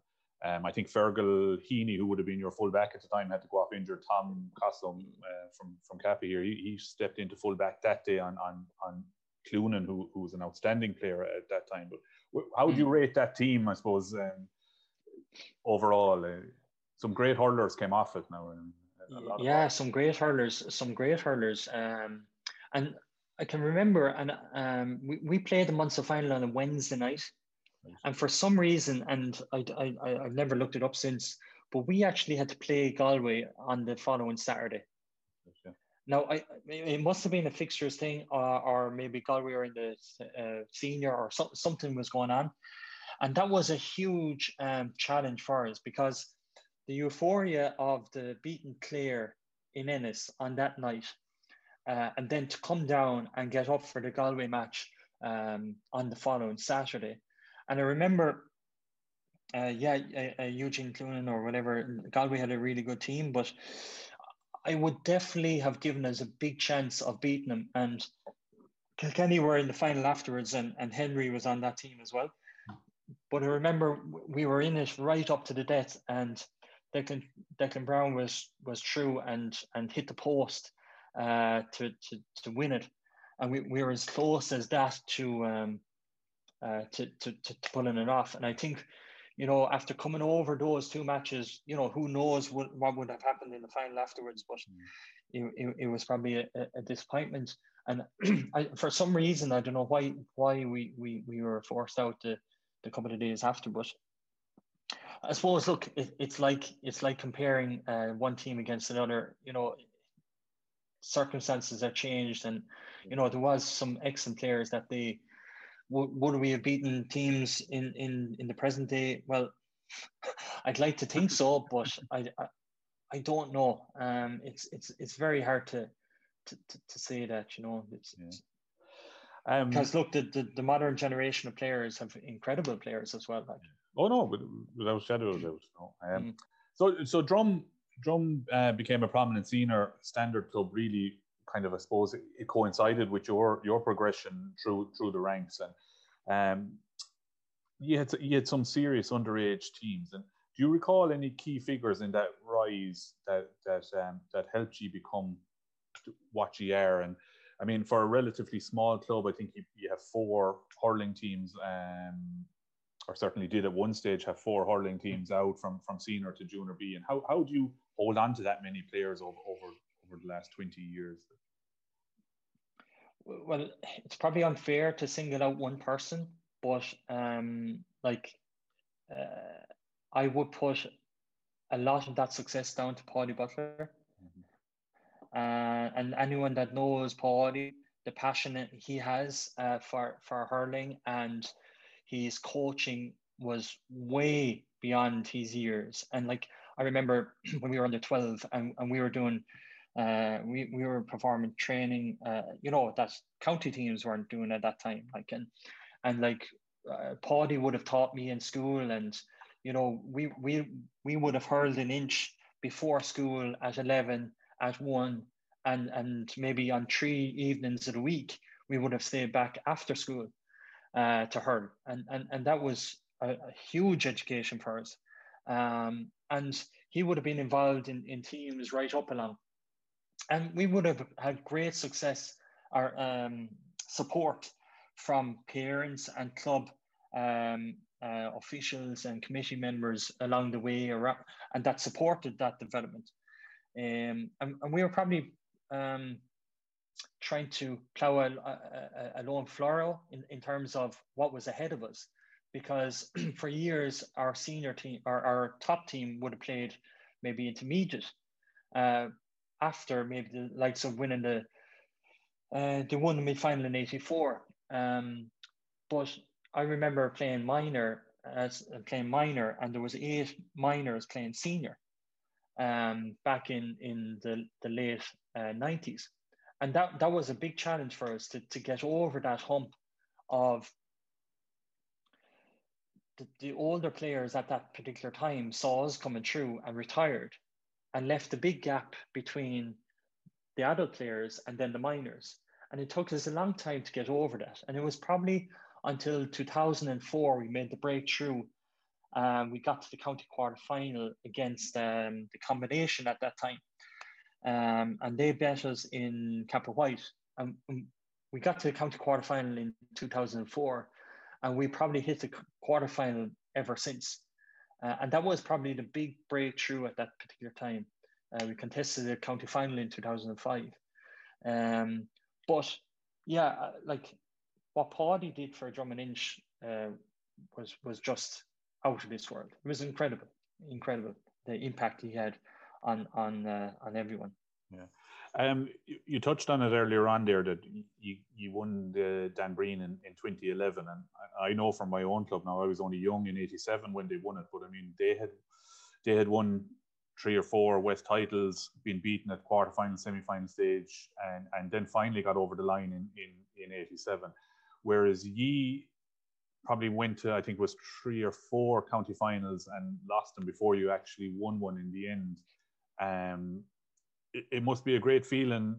Um, I think Fergal Heaney, who would have been your full-back at the time, had to go off injured. Tom Cossum uh, from, from Cappy here, he, he stepped into full-back that day on on, on Clunan, who, who was an outstanding player at that time. But how would you rate that team, I suppose, um, overall? Uh, some great hurlers came off it now. And a lot of yeah, them. some great hurlers, some great hurlers. Um, and I can remember, and um, we, we played the Munster final on a Wednesday night. And for some reason, and I, I, I've never looked it up since, but we actually had to play Galway on the following Saturday. Okay. Now, I, it must have been a fixtures thing, or, or maybe Galway were in the uh, senior, or so, something was going on. And that was a huge um, challenge for us, because the euphoria of the beaten Clare in Ennis on that night, uh, and then to come down and get up for the Galway match um, on the following Saturday. And I remember, uh, yeah, uh, Eugene Clunan or whatever, Galway had a really good team, but I would definitely have given us a big chance of beating them. And Kilkenny were in the final afterwards, and, and Henry was on that team as well. But I remember we were in it right up to the death, and Declan, Declan Brown was was true and and hit the post uh, to, to to win it. And we, we were as close as that to... Um, Uh, to, to, to pulling it off. And I think, you know, after coming over those two matches, you know, who knows what, what would have happened in the final afterwards, but mm. it, it, it was probably a, a disappointment. And I, for some reason, I don't know why why we, we, we were forced out the, the couple of days after, but I suppose, look, it, it's like it's like comparing uh, one team against another. You know, circumstances have changed, and, you know, there was some excellent players that they... Would we have beaten teams in, in, in the present day? Well, I'd like to think so, but I, I, I don't know. Um, it's it's it's very hard to to, to, to say that, you know. It's, yeah. um, because look, the, the, the modern generation of players have incredible players as well. Like. Oh no, without shadow of a doubt. No. Um, mm. So so Drum Drum uh, became a prominent senior standard club really kind of, I suppose, it, it coincided with your your progression through through the ranks, and um, you had you had some serious underage teams. And do you recall any key figures in that rise that that um, that helped you become what you are? And I mean, for a relatively small club, I think you, you have four hurling teams, um, or certainly did at one stage have four hurling teams out from, from senior to junior B. And how, how do you hold on to that many players over over, over the last twenty years? Well, it's probably unfair to single out one person, but um, like uh, I would put a lot of that success down to Paudie Butler. Mm-hmm. Uh, and anyone that knows Paudie, the passion that he has uh, for, for hurling, and his coaching was way beyond his years. And like, I remember when we were under twelve and, and we were doing, uh, we, we were performing training, uh, you know, that county teams weren't doing at that time. Like, and, and like uh, Paudie would have taught me in school, and, you know, we, we, we would have hurled an inch before school at eleven, at one, and and maybe on three evenings of the week we would have stayed back after school uh, to hurl, and and and that was a, a huge education for us. Um, and he would have been involved in, in teams right up along, and we would have had great success or um, support from parents and club um, uh, officials and committee members along the way around, and that supported that development. Um, and, and we were probably um, trying to plow a, a, a long furrow in, in terms of what was ahead of us, because for years our senior team, our, our top team, would have played maybe intermediate uh, after maybe the likes of winning the uh, they won the mid-final in eighty-four. Um, but I remember playing minor as playing minor, and there was eight minors playing senior. Um, back in, in the, the late uh, nineties. And that, that was a big challenge for us to, to get over that hump of the, the older players at that particular time saw us coming through and retired, and left the big gap between the adult players and then the minors. And it took us a long time to get over that. And it was probably until two thousand four we made the breakthrough. Um, we got to the county quarterfinal against um, the combination at that time. Um, and they beat us in Capel White. And we got to the county quarterfinal in two thousand four, and we probably hit the quarterfinal ever since. Uh, and that was probably the big breakthrough at that particular time. Uh, we contested the county final in two thousand five. Um, but yeah, like what Paudie did for Drummond Inch uh, was, was just out of this world. It was incredible, incredible, the impact he had on on uh, on everyone. Yeah, um, you, you touched on it earlier on there that you you won the Dan Breen in, in twenty eleven, and I, I know from my own club now. I was only young in eighty-seven when they won it, but I mean they had they had won three or four West titles, been beaten at quarterfinal, semi-final stage, and and then finally got over the line in in, in eighty-seven, whereas ye probably went to, I think it was three or four county finals and lost them before you actually won one in the end. Um, it, it must be a great feeling,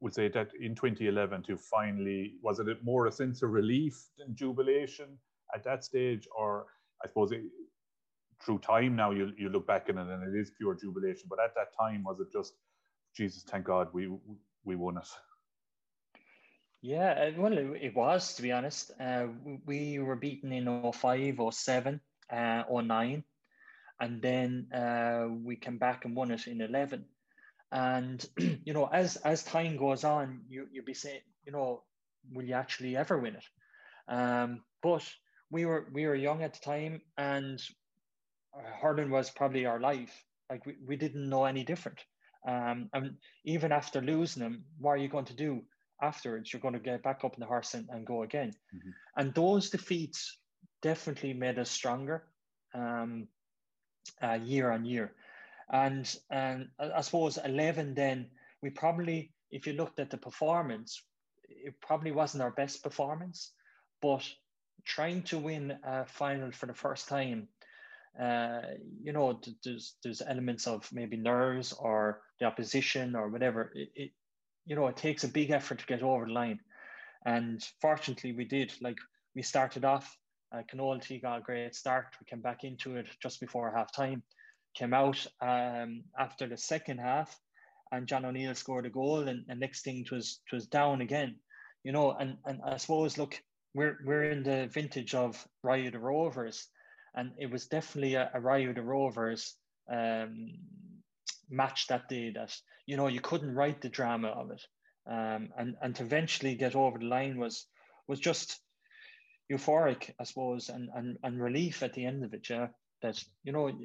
would say, that in twenty eleven to finally, was it more a sense of relief than jubilation at that stage? Or I suppose it, through time now you you look back in it and it is pure jubilation, but at that time was it just, Jesus, thank God we we won it? Yeah, well, it was, to be honest. Uh, we were beaten in oh five, oh seven, uh, oh nine, and then uh, we came back and won it in eleven. And, you know, as as time goes on, you, you'll be saying, you know, will you actually ever win it? Um, but we were we were young at the time, and hurling was probably our life. Like, we, we didn't know any different. Um, and even after losing them, what are you going to do? Afterwards, you're going to get back up in the horse and, and go again. Mm-hmm. And those defeats definitely made us stronger um, uh, year on year. And, and I suppose eleven then, we probably, if you looked at the performance, it probably wasn't our best performance, but trying to win a final for the first time, uh, you know, there's, there's elements of maybe nerves or the opposition or whatever. It, it, you know, it takes a big effort to get over the line. And fortunately we did. Like, we started off, uh, Canolty got a great start. We came back into it just before half time, came out um, after the second half, and John O'Neill scored a goal, and, and next thing it was, it was down again, you know, and, and I suppose, look, we're we're in the vintage of Rio the Rovers, and it was definitely a, a Rio the Rovers um, match that day that, you know, you couldn't write the drama of it. Um, and, and to eventually get over the line was was just euphoric, I suppose, and, and, and relief at the end of it, yeah, that, you know, it,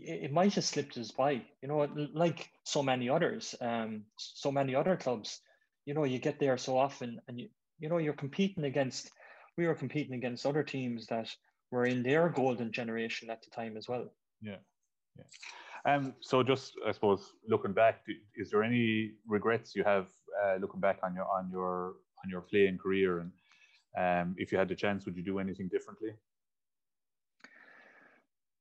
it might have slipped us by, you know, like so many others, um, so many other clubs, you know, you get there so often and, you, you know, you're competing against, we were competing against other teams that were in their golden generation at the time as well. Yeah. Yeah. Um, so just, I suppose, looking back, is there any regrets you have uh, looking back on your on your on your playing career? And um, if you had the chance, would you do anything differently?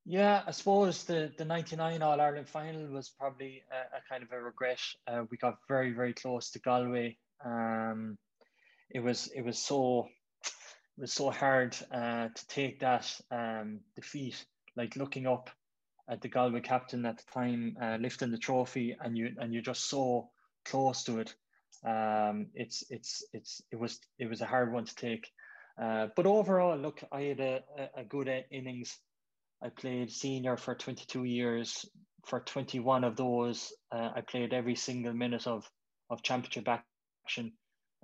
Yeah, I suppose the the ninety-nine All-Ireland final was probably a, a kind of a regret. Uh, we got very very close to Galway. Um, it was it was so it was so hard uh, to take that um, defeat. Like looking up at the Galway captain at the time, uh, lifting the trophy, and you and you're just so close to it. Um, it's it's it's it was it was a hard one to take. Uh, but overall, look, I had a, a good innings. I played senior for twenty-two years. For twenty-one of those, uh, I played every single minute of of championship action.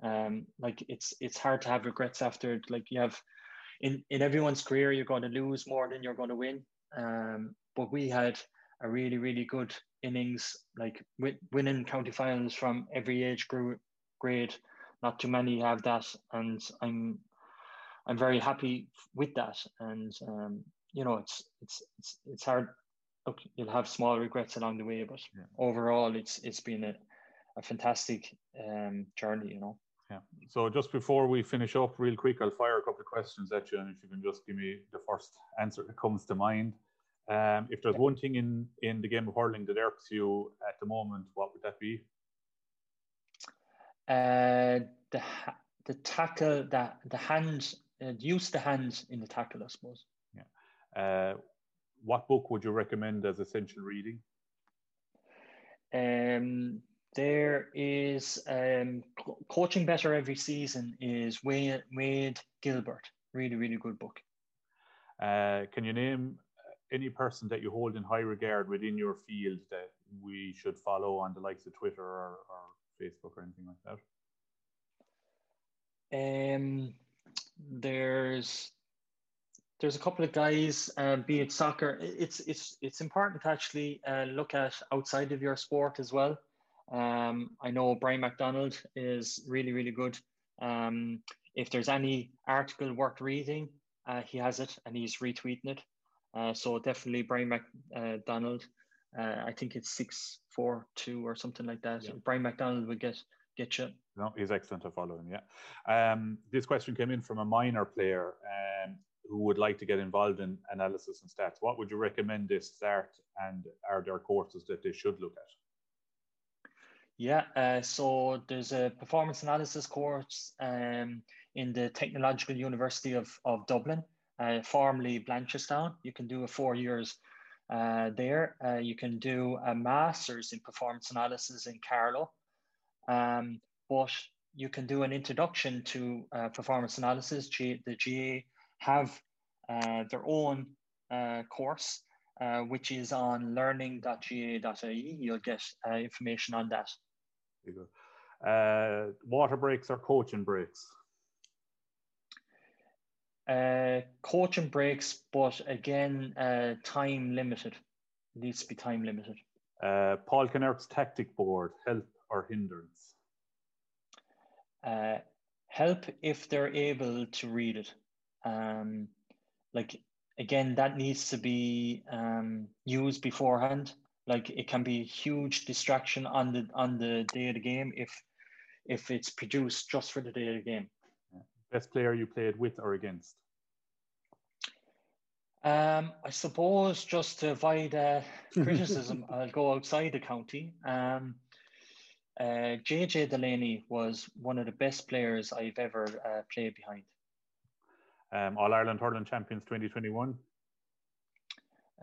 Um, like it's it's hard to have regrets after. Like you have, in in everyone's career, you're going to lose more than you're going to win. Um, but we had a really really good innings. Like win, winning county finals from every age group grade. Not too many have that, and I'm I'm very happy with that. And um, you know, it's it's it's it's hard. Look, you'll have small regrets along the way, but yeah. Overall, it's it's been a, a fantastic um, journey, you know. Yeah. So just before we finish up, real quick, I'll fire a couple of questions at you, and if you can just give me the first answer that comes to mind. Um, if there's yeah. one thing in in the game of hurling that irks you at the moment, what would that be? Uh, the the tackle, the the hand, uh, use the hands in the tackle, I suppose. Uh, what book would you recommend as essential reading? Um, there is um, Co- Coaching Better Every Season is Wade, Wade Gilbert. Really, really good book. Uh, can you name any person that you hold in high regard within your field that we should follow on the likes of Twitter or, or Facebook or anything like that? Um, there's... There's a couple of guys, uh, be it soccer. It's it's it's important to actually uh, look at outside of your sport as well. Um, I know Brian McDonald is really really good. Um, if there's any article worth reading, uh, he has it and he's retweeting it. Uh, so definitely Brian McDonald. Uh, I think it's six four two or something like that. Yeah. So Brian McDonald would get get you. No, he's excellent to follow him. Yeah. Um, this question came in from a minor player. Um, who would like to get involved in analysis and stats, what would you recommend they start, and are there courses that they should look at? Yeah, uh, so there's a performance analysis course um, in the Technological University of, of Dublin, uh, formerly Blanchardstown. You can do a four years uh, there. Uh, you can do a master's in performance analysis in Carlow, um, but you can do an introduction to uh, performance analysis. G- the G A A have uh, their own uh, course, uh, which is on learning dot g a dot i e. You'll get uh, information on that. There you go. Uh, water breaks or coaching breaks? Uh, coaching breaks, but again, uh, time limited. It needs to be time limited. Uh, Paul Kinnert's tactic board, help or hindrance? Uh, help if they're able to read it. Um, like again, that needs to be um, used beforehand. Like it can be a huge distraction on the on the day of the game if if it's produced just for the day of the game. Yeah. Best player you played with or against? Um, I suppose just to avoid uh, criticism, I'll go outside the county. Um, Uh, J J Delaney was one of the best players I've ever uh, played behind. Um, All-Ireland Hurling Champions twenty twenty-one?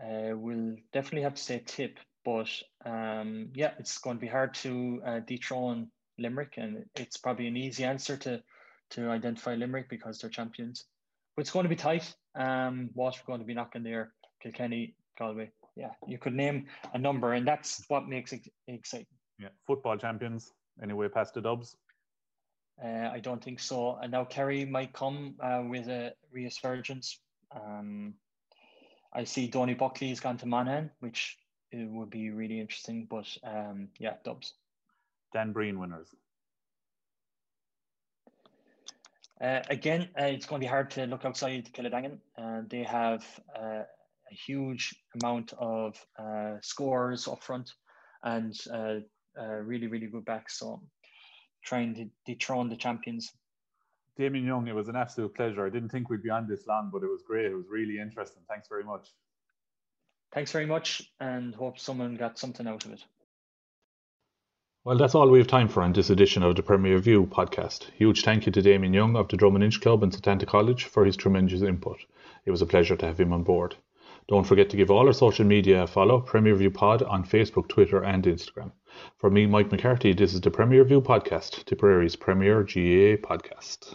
Uh, we'll definitely have to say Tip, but um, yeah, it's going to be hard to uh, dethrone Limerick, and it's probably an easy answer to, to identify Limerick because they're champions. But it's going to be tight. Um, Waterford going to be knocking there, Kilkenny, Galway. Yeah, you could name a number, and that's what makes it exciting. Yeah, football champions, anyway, past the Dubs? Uh, I don't think so. And now Kerry might come uh, with a resurgence. Um, I see Donny Buckley's gone to Monaghan, which it would be really interesting. But um, yeah, Dubs. Dan Breen winners. Uh, again, uh, it's going to be hard to look outside Killadangan. Uh, they have uh, a huge amount of uh, scores up front and uh, uh, really, really good back. So trying to dethrone the champions. Damien Young, it was an absolute pleasure. I didn't think we'd be on this long, but it was great. It was really interesting. Thanks very much. Thanks very much, and hope someone got something out of it. Well, that's all we have time for on this edition of the Premier View podcast. Huge thank you to Damien Young of the Drummond Inch Club and Satanta College for his tremendous input. It was a pleasure to have him on board. Don't forget to give all our social media a follow, Premier View Pod on Facebook, Twitter and Instagram. For me, Mike McCarthy, this is the Premier View podcast, Tipperary's premier G A A podcast.